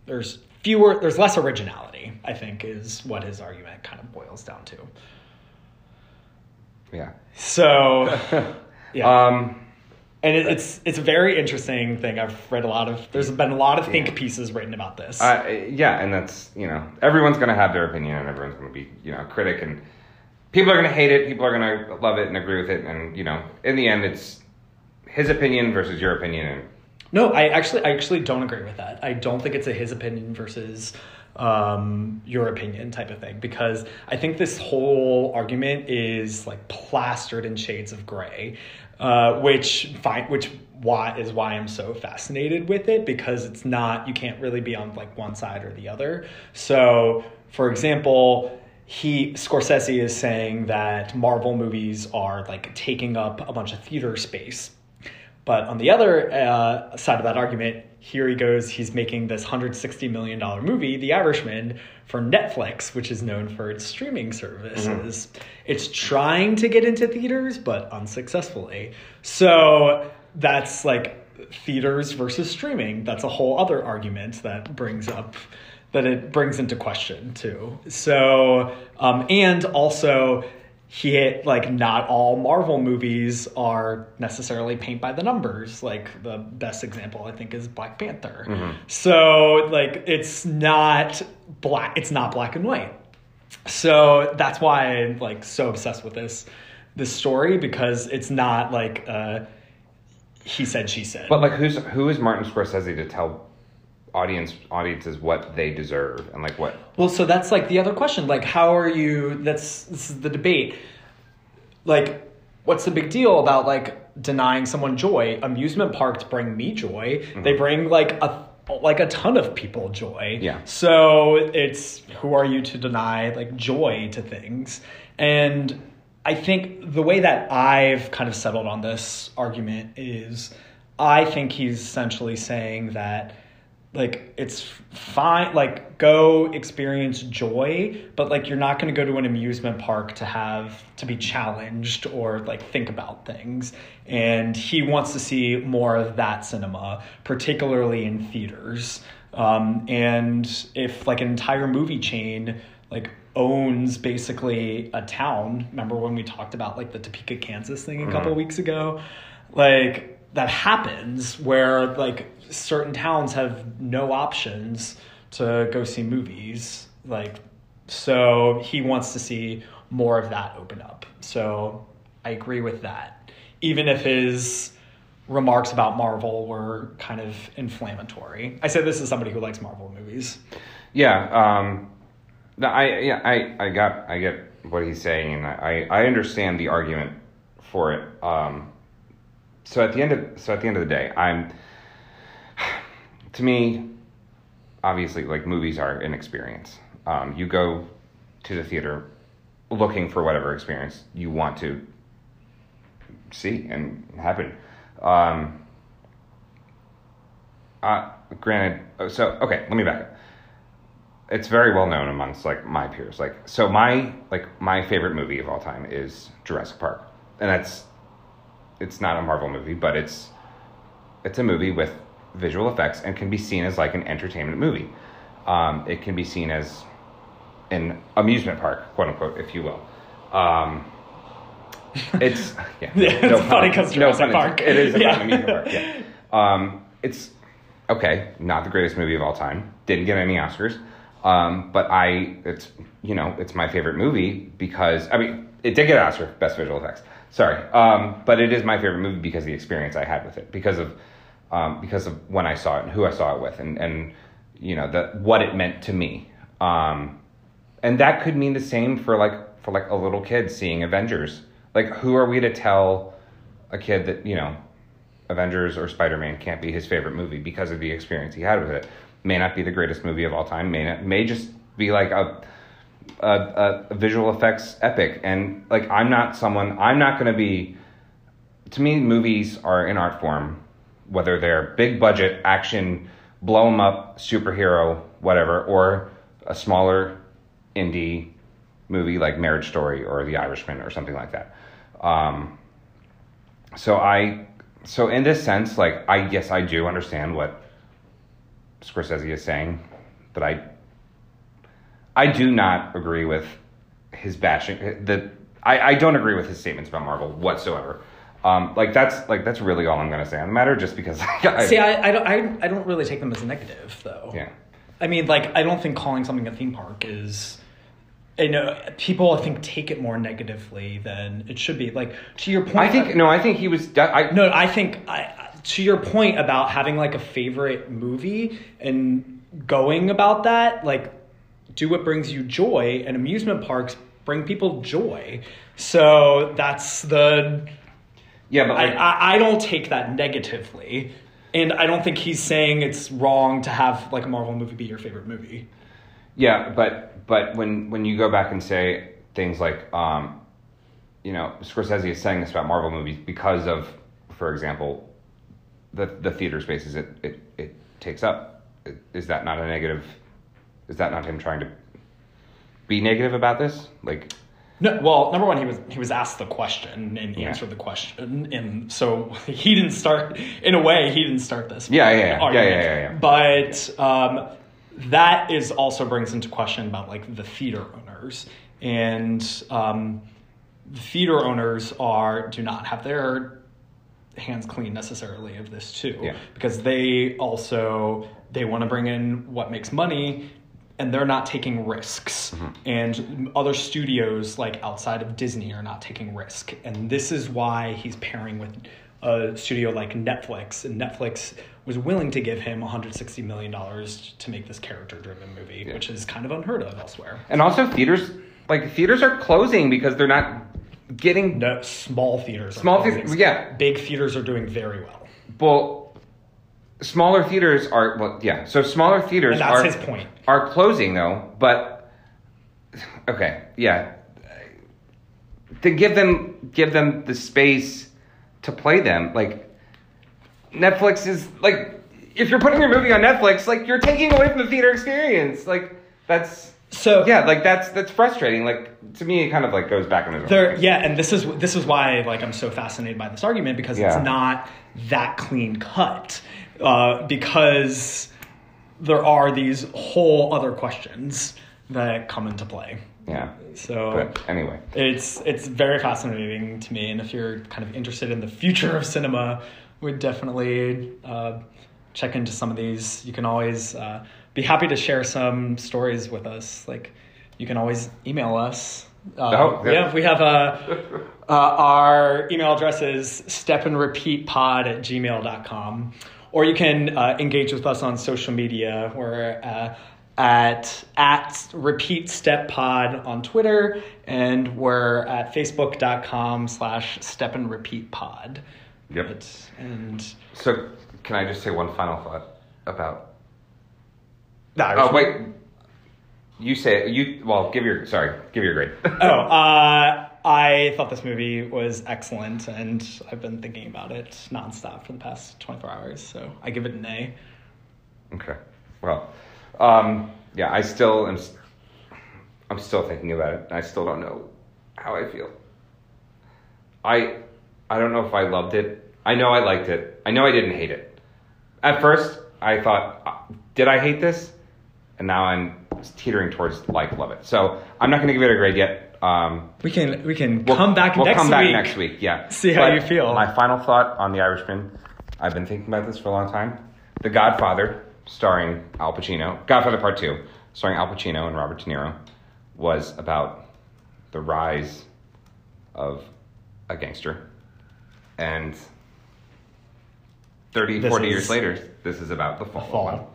less originality, I think, is what his argument kind of boils down to. Yeah. So, yeah. And it's a very interesting thing. I've read there's been a lot of think pieces written about this. Yeah, and that's, you know, everyone's going to have their opinion and everyone's going to be, you know, a critic, and people are going to hate it, people are going to love it and agree with it, and, you know, in the end it's his opinion versus your opinion. And... No, I actually don't agree with that. I don't think it's a his opinion versus your opinion type of thing, because I think this whole argument is like plastered in shades of gray, which is why I'm so fascinated with it, because it's not, you can't really be on like one side or the other. So for example, Scorsese is saying that Marvel movies are like taking up a bunch of theater space. But on the other side of that argument, here he goes, he's making this $160 million movie, The Irishman, for Netflix, which is known for its streaming services. Mm-hmm. It's trying to get into theaters, but unsuccessfully. So that's like theaters versus streaming. That's a whole other argument that it brings into question too. So, and also... not all Marvel movies are necessarily paint by the numbers. Like, the best example, I think, is Black Panther. Mm-hmm. So, like, it's not black and white. So that's why I'm, like, so obsessed with this story, because it's not, like, he said, she said. But, like, who is Martin Scorsese to tell audiences what they deserve and like what? Well, so that's like the other question. Like, how are you? This is the debate. Like, what's the big deal about like denying someone joy? Amusement parks bring me joy. Mm-hmm. They bring like a ton of people joy. Yeah. So it's, who are you to deny like joy to things? And I think the way that I've kind of settled on this argument is, I think he's essentially saying that Like, it's fine, like, go experience joy, but, like, you're not going to go to an amusement park to be challenged or, like, think about things. And he wants to see more of that cinema, particularly in theaters. And if, like, an entire movie chain, like, owns basically a town, remember when we talked about, like, the Topeka, Kansas thing a couple of weeks ago? Like, that happens where, like, certain towns have no options to go see movies. Like, so he wants to see more of that open up. So I agree with that. Even if his remarks about Marvel were kind of inflammatory. I say this as somebody who likes Marvel movies. Yeah. I get what he's saying, and I understand the argument for it. So at the end of the day, to me, obviously, like, movies are an experience. You go to the theater looking for whatever experience you want to see and happen. Let me back up. It's very well known amongst, like, my peers. Like, so my favorite movie of all time is Jurassic Park, and it's not a Marvel movie, but it's a movie with visual effects and can be seen as, like, an entertainment movie. It can be seen as an amusement park, quote unquote, if you will. It's funny because Jurassic Park. It is about an amusement park. Yeah. It's okay. Not the greatest movie of all time. Didn't get any Oscars. But it's my favorite movie because, I mean, it did get an Oscar for best visual effects. Sorry. But it is my favorite movie because of the experience I had with it, because of when I saw it and who I saw it with, and you know, what it meant to me. And that could mean the same for a little kid seeing Avengers. Like, who are we to tell a kid that, you know, Avengers or Spider-Man can't be his favorite movie because of the experience he had with it? May not be the greatest movie of all time. May just be like a visual effects epic. And, like, to me, movies are an art form, whether they're big budget action, blow them up, superhero, whatever, or a smaller indie movie like Marriage Story or The Irishman or something like that. So in this sense, like, I guess I do understand what Scorsese is saying, but I do not agree with his bashing. I don't agree with his statements about Marvel whatsoever. That's really all I'm going to say on the matter, just because. I don't really take them as a negative, though. Yeah. I mean, like, I don't think calling something a theme park is. I know people, I think, take it more negatively than it should be. Like, to your point, to your point about having, like, a favorite movie and going about that, like, do what brings you joy, and amusement parks bring people joy. So that's the... Yeah, but... I don't take that negatively, and I don't think he's saying it's wrong to have, like, a Marvel movie be your favorite movie. Yeah, but when you go back and say things like, you know, Scorsese is saying this about Marvel movies because of, for example... The theater spaces it takes up. Is that not a negative? Is that not him trying to be negative about this? Like, no. Well, number one, he was asked the question and answered the question, and so he didn't start. In a way, he didn't start this. Yeah. But that is also brings into question about, like, the theater owners, and the theater owners do not have their hands clean necessarily of this too, because they want to bring in what makes money, and they're not taking risks. And other studios, like, outside of Disney are not taking risk, and this is why he's pairing with a studio like Netflix, and Netflix was willing to give him $160 million to make this character-driven movie, which is kind of unheard of elsewhere. And also theaters are closing because they're not getting... No, small theaters. Yeah. Big theaters are doing very well. Well, smaller theaters are... Well, yeah. So smaller theaters are... That's his point. ...are closing, though, but... Okay, yeah. To give them the space to play them, like... Netflix is... Like, if you're putting your movie on Netflix, like, you're taking away from the theater experience. Like, that's... So yeah, like that's frustrating. Like, to me, it kind of like goes back on the there. Yeah, and this is why like I'm so fascinated by this argument, because it's not that clean cut, because there are these whole other questions that come into play. Yeah. So but anyway, it's very fascinating to me, and if you're kind of interested in the future of cinema, we'd definitely check into some of these. You can always. Be happy to share some stories with us. Like, you can always email us. We have our email address is stepandrepeatpod@gmail.com. Or you can engage with us on social media. We're at repeatsteppod on Twitter, and we're at facebook.com/stepandrepeatpod. Yep. So can I just say one final thought about... wait. You say it. Give your grade. I thought this movie was excellent, and I've been thinking about it nonstop for the past 24 hours, so I give it an A. Okay. Well, I still am. I'm still thinking about it, and I still don't know how I feel. I don't know if I loved it. I know I liked it. I know I didn't hate it. At first, I thought, did I hate this? And now I'm teetering towards love it. So I'm not going to give it a grade yet. We'll come back next week. We'll come back next week, yeah. See how you feel. My final thought on The Irishman, I've been thinking about this for a long time. The Godfather, starring Al Pacino, Godfather Part 2, starring Al Pacino and Robert De Niro, was about the rise of a gangster. And 40 years later, this is about the fall.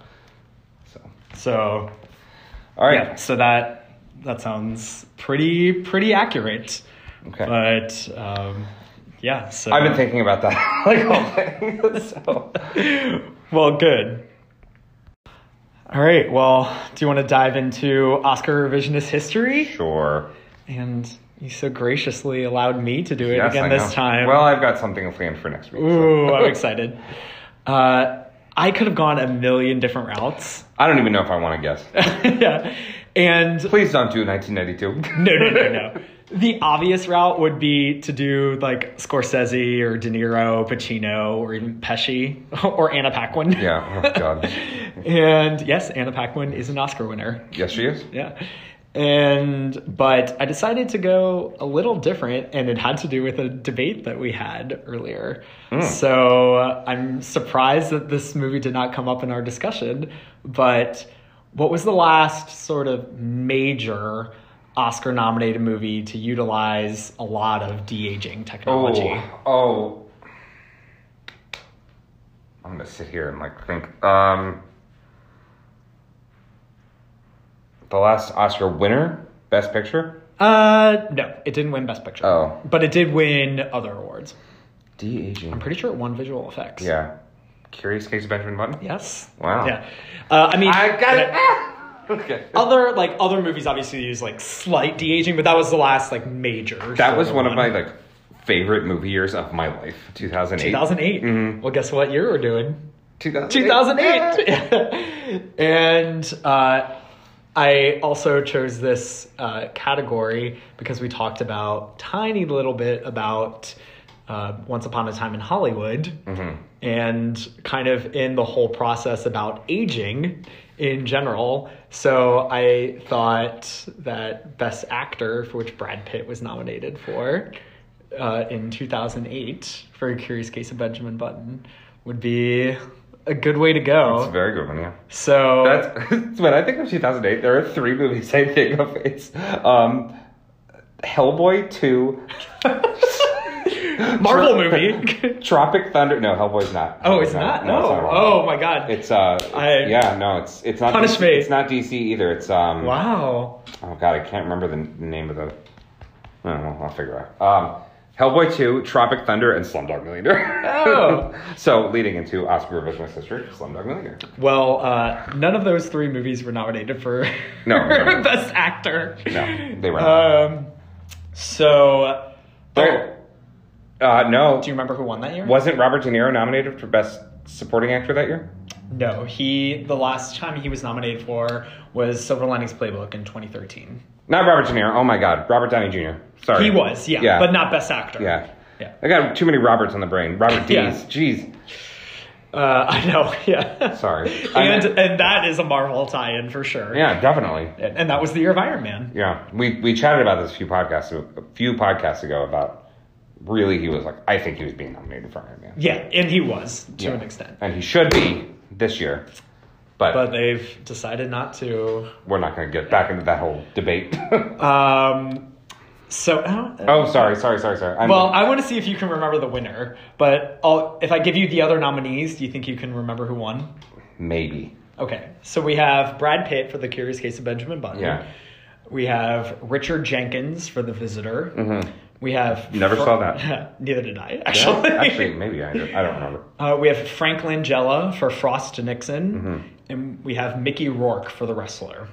So, all right. Yeah, so that sounds pretty accurate. Okay. But yeah. So I've been thinking about that all day. So, well, good. All right. Well, do you want to dive into Oscar revisionist history? Sure. And you so graciously allowed me to do it again this time. Well, I've got something planned for next week. Ooh, so. I'm excited. I could have gone a million different routes. I don't even know if I want to guess. Yeah. And please don't do 1992. No. The obvious route would be to do like Scorsese or De Niro, Pacino, or even Pesci or Anna Paquin. Yeah. Oh, God. And yes, Anna Paquin is an Oscar winner. Yes, she is. Yeah. But I decided to go a little different, and it had to do with a debate that we had earlier. So I'm surprised that this movie did not come up in our discussion, but what was the last sort of major Oscar-nominated movie to utilize a lot of de-aging technology? I'm going to sit here and think... The last Oscar winner, Best Picture? No, it didn't win Best Picture. Oh. But it did win other awards. De-aging. I'm pretty sure it won visual effects. Yeah. Curious Case of Benjamin Button? Yes. Wow. Yeah. I got it. Okay. Other movies obviously use slight de-aging, but that was the last major. That was one of my favorite movie years of my life, 2008. 2008. Mm-hmm. Well, guess what year we're doing? 2008. Yeah. And... I also chose this category because we talked about tiny little bit about Once Upon a Time in Hollywood, and kind of in the whole process about aging in general. So I thought that Best Actor, for which Brad Pitt was nominated for in 2008 for A Curious Case of Benjamin Button, would be... a good way to go. It's a very good one, yeah. So that's when I think of 2008, there are three movies I think of. It's Hellboy 2, Marvel movie, Tropic Thunder. No, Hellboy's not. Oh, it's not. No, it's not. Oh my God. It's it's not. Punish me. It's not DC either. It's wow. Oh God, I can't remember the name of the. I don't know. I'll figure out. Hellboy 2, Tropic Thunder, and Slumdog Millionaire. Oh! So, leading into Oscar revisionist history, Slumdog Millionaire. Well, none of those three movies were nominated for Best Actor. No, they were not. No. Do you remember who won that year? Wasn't Robert De Niro nominated for Best Supporting Actor that year? No, the last time he was nominated for was Silver Linings Playbook in 2013. Not Robert De Niro. Oh my God, Robert Downey Jr. Sorry. He was, yeah, but not Best Actor. Yeah. I got too many Roberts on the brain. Robert D's. Yeah. Jeez. I know. Yeah. Sorry. And that is a Marvel tie-in for sure. Yeah, definitely. And that was the year of Iron Man. Yeah, we chatted about this a few podcasts ago about. Really, he was like, I think he was being nominated for Iron Man. Yeah, and he was, to an extent. And he should be this year. But they've decided not to. We're not going to get back into that whole debate. Sorry. I want to see if you can remember the winner. But if I give you the other nominees, do you think you can remember who won? Maybe. Okay, so we have Brad Pitt for The Curious Case of Benjamin Button. Yeah. We have Richard Jenkins for The Visitor. Mm-hmm. We have... Never saw that. Neither did I, actually. Yeah, actually, maybe I don't remember. We have Frank Langella for Frost Nixon. Mm-hmm. And we have Mickey Rourke for The Wrestler.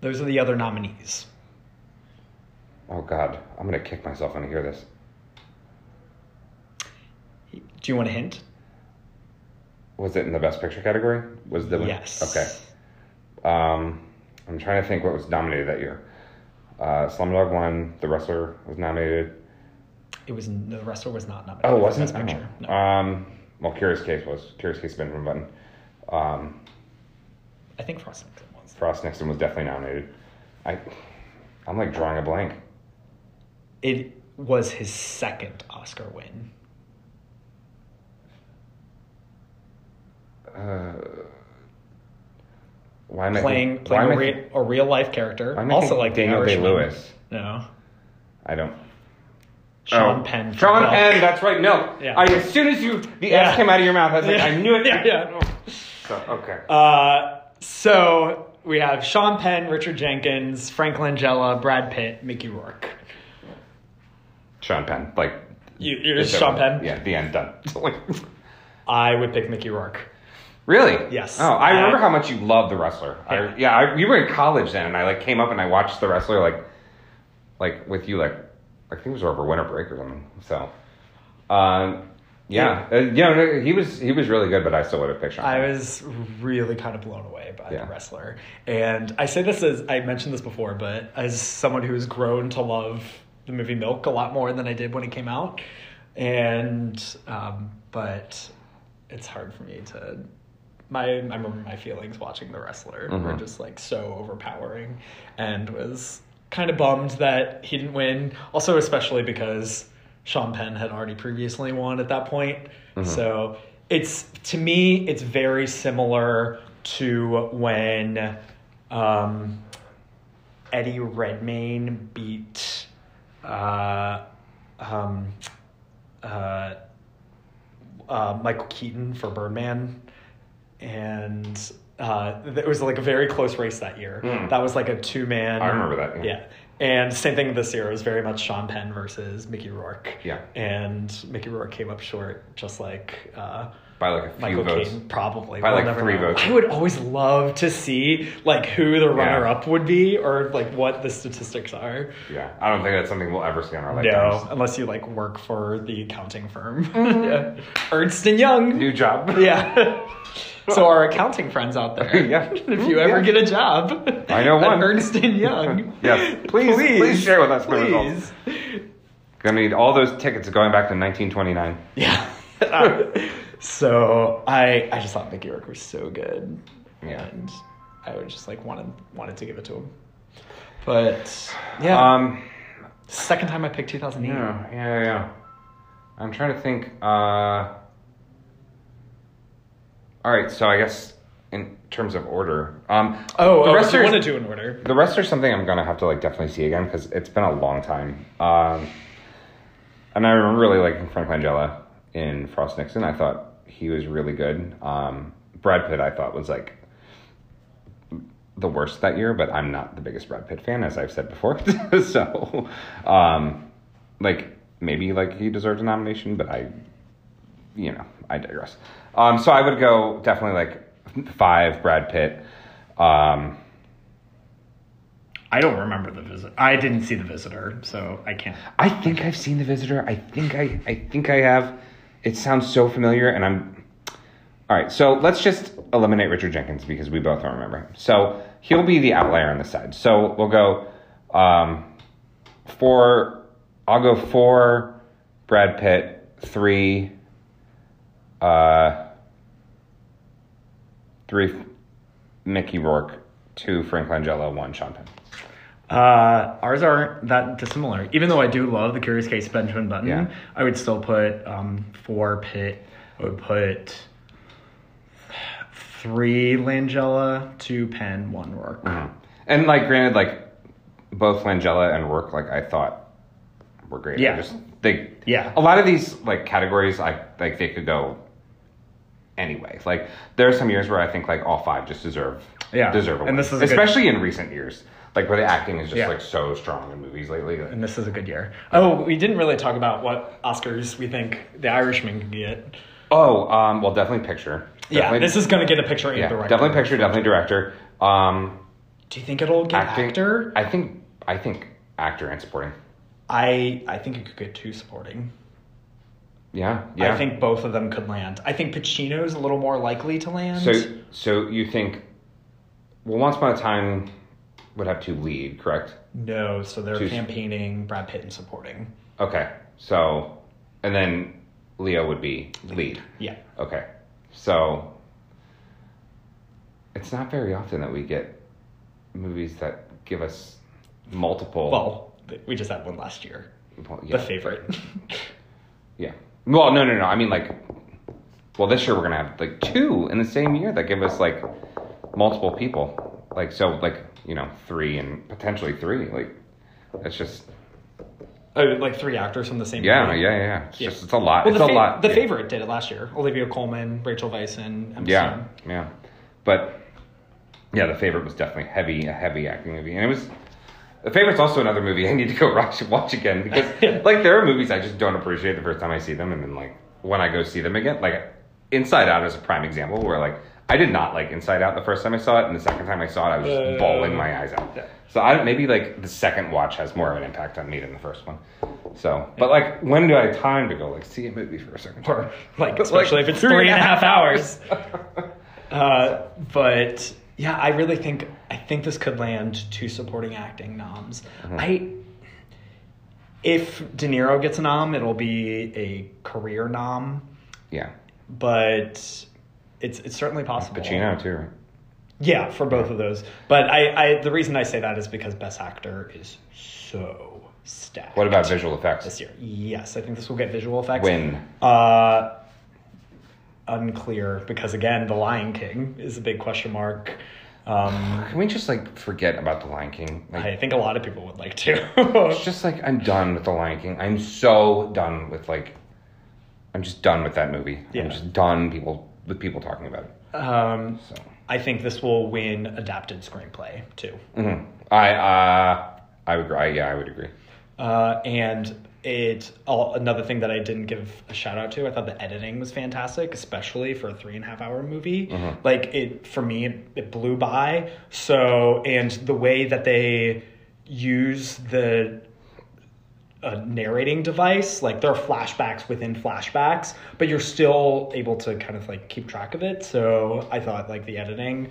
Those are the other nominees. Oh, God. I'm going to kick myself when I hear this. Do you want a hint? Was it in the Best Picture category? Was the Yes. Okay. I'm trying to think what was nominated that year. Slumdog won. The Wrestler was nominated. The Wrestler was not nominated. Oh, wasn't it? No. Curious Case was. Curious Case of Benjamin Button. I think Frost Nixon was. Frost Nixon was definitely nominated. I'm like drawing a blank. It was his second Oscar win. Why am playing a real life character, also like Daniel Day-Lewis. No, I don't. Sean Penn. That's right. No, yeah. As soon as S came out of your mouth, I was like, I knew it. Yeah. So, okay. So we have Sean Penn, Richard Jenkins, Frank Langella, Brad Pitt, Mickey Rourke. Sean Penn, like you're Sean Penn. Yeah, the end done. I would pick Mickey Rourke. Really? Yes. Oh, I remember how much you loved The Wrestler. Yeah. You were in college then, and I came up and I watched The Wrestler like with you I think it was over winter break or something. So, he was really good, but I still would have picked him. I was really kind of blown away by The Wrestler, and I say this as I mentioned this before, but as someone who has grown to love the movie Milk a lot more than I did when it came out, and but it's hard for me to. I remember my feelings watching The Wrestler were just so overpowering, and was kind of bummed that he didn't win. Also, especially because Sean Penn had already previously won at that point. Mm-hmm. So to me, it's very similar to when Eddie Redmayne beat Michael Keaton for Birdman. And it was a very close race that year. Mm. That was a two-man. I remember that. Yeah. And same thing this year. It was very much Sean Penn versus Mickey Rourke. Yeah. And Mickey Rourke came up short, just by a few votes. Cain, probably. By three votes. I would always love to see who the runner-up would be or what the statistics are. Yeah. I don't think that's something we'll ever see on our lifetimes. No, unless you work for the accounting firm. Mm. Yeah. Ernst & Young. New job. Yeah. So our accounting friends out there, if you ever get a job I know at Ernst & Young, yes, please share with us the results. Gonna need all those tickets going back to 1929. Yeah. So I just thought Mickey Rourke was so good. Yeah. And I would just wanted to give it to him. But second time I picked 2008. Yeah. I'm trying to think. All right, so I guess in terms of order, if you want to do an order. The rest are something I'm gonna have to definitely see again because it's been a long time. And I remember really liking Frank Langella in Frost Nixon. I thought he was really good. Brad Pitt I thought was the worst that year, but I'm not the biggest Brad Pitt fan as I've said before. So, maybe he deserves a nomination, but I digress. So I would go definitely 5 Brad Pitt. I don't remember The Visitor. I didn't see The Visitor, so I can't. I think I've seen The Visitor. I think I have. It sounds so familiar, and I'm All right, so let's just eliminate Richard Jenkins because we both don't remember him. So he'll be the outlier on the side. So we'll go four Brad Pitt, three Mickey Rourke, two Frank Langella, one Sean Penn. Ours aren't that dissimilar. Even though I do love The Curious Case of Benjamin Button, yeah. I would still put four Pitt. I would put three Langella, two Penn, one Rourke. Mm-hmm. And like, granted, like both Langella and Rourke, like I thought were great. Yeah. A lot of these like categories, like they could go anyway. Like there are some years where I think like all five just deserve a win. And this is especially in recent years. Like where the acting is just like so strong in movies lately. And this is a good year. Oh, we didn't really talk about what Oscars we think The Irishman could get. Oh, well, definitely picture. Definitely, yeah, this is going to get a picture and director. Definitely picture, definitely director. Do you think it'll get actor? I think actor and supporting. I think it could get two supporting. Yeah. I think both of them could land. I think Pacino's a little more likely to land. So you think? Well, Once Upon a Time would have two lead, correct? No, so they're campaigning, Brad Pitt, and supporting. Okay, so, and then Leo would be lead. Yeah. Okay, so it's not very often that we get movies that give us multiple. Well, we just had one last year. Well, yeah. The Favorite. Yeah. Well, no. I mean, like, well, this year we're gonna have like two in the same year that give us like multiple people. Like, so, like, you know, three and potentially three. Like, that's just... Oh, like three actors from the same movie? Yeah. It's just, it's a lot. Well, it's a lot. The Favorite did it last year. Olivia Colman, Rachel Weisz, and MC. Yeah. But, yeah, The Favorite was definitely a heavy acting movie. And it was... The Favorite's also another movie I need to go watch again because, like, there are movies I just don't appreciate the first time I see them. And then, like, when I go see them again, like, Inside Out is a prime example where, like, I did not like Inside Out the first time I saw it, and the second time I saw it, I was just bawling my eyes out. So maybe like the second watch has more of an impact on me than the first one. So, but like, when do I have time to go like see a movie for a second time? Or like, especially like, if it's 3.5 hours. But yeah, I really think this could land two supporting acting noms. Mm-hmm. If De Niro gets a nom, it'll be a career nom. Yeah, but. It's certainly possible. Pacino too, right? Yeah, for both of those. But I the reason I say that is because Best Actor is so stacked. What about visual effects this year? Yes, I think this will get visual effects. When? Unclear, because again, The Lion King is a big question mark. Can we just like forget about The Lion King? Like, I think a lot of people would like to. It's just like I'm done with The Lion King. I'm so done with I'm just done with that movie. Yeah. I'm just done with people talking about it. I think this will win adapted screenplay too. Mm-hmm. I would agree. And another thing that I didn't give a shout out to, I thought the editing was fantastic, especially for a 3.5 hour movie. Mm-hmm. Like for me, it blew by. So, and the way that they use a narrating device, like there are flashbacks within flashbacks, but you're still able to kind of like keep track of it. So I thought like the editing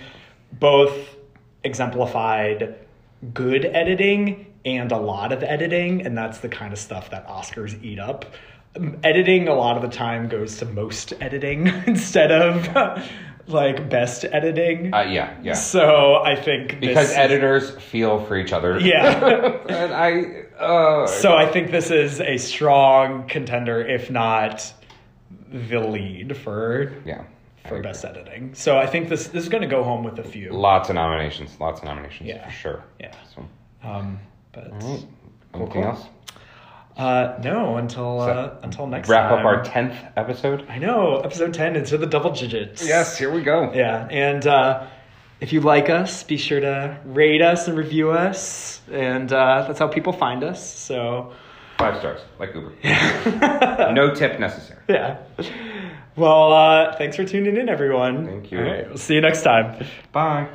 both exemplified good editing and a lot of editing, and that's the kind of stuff that Oscars eat up. Editing a lot of the time goes to most editing instead of like best editing. Yeah. So I think because editors feel for each other. Yeah. And I think this is a strong contender, if not the lead for best editing. So I think this is going to go home with a few. Lots of nominations. Yeah. For sure. Yeah. So, but all right. Anything else? No, until next time. Wrap up our 10th episode. I know, episode 10, into the double digits. Yes, here we go. Yeah, and if you like us, be sure to rate us and review us, and that's how people find us, so... 5 stars, like Uber. Yeah. No tip necessary. Yeah. Well, thanks for tuning in, everyone. Thank you. All right, we'll see you next time. Bye.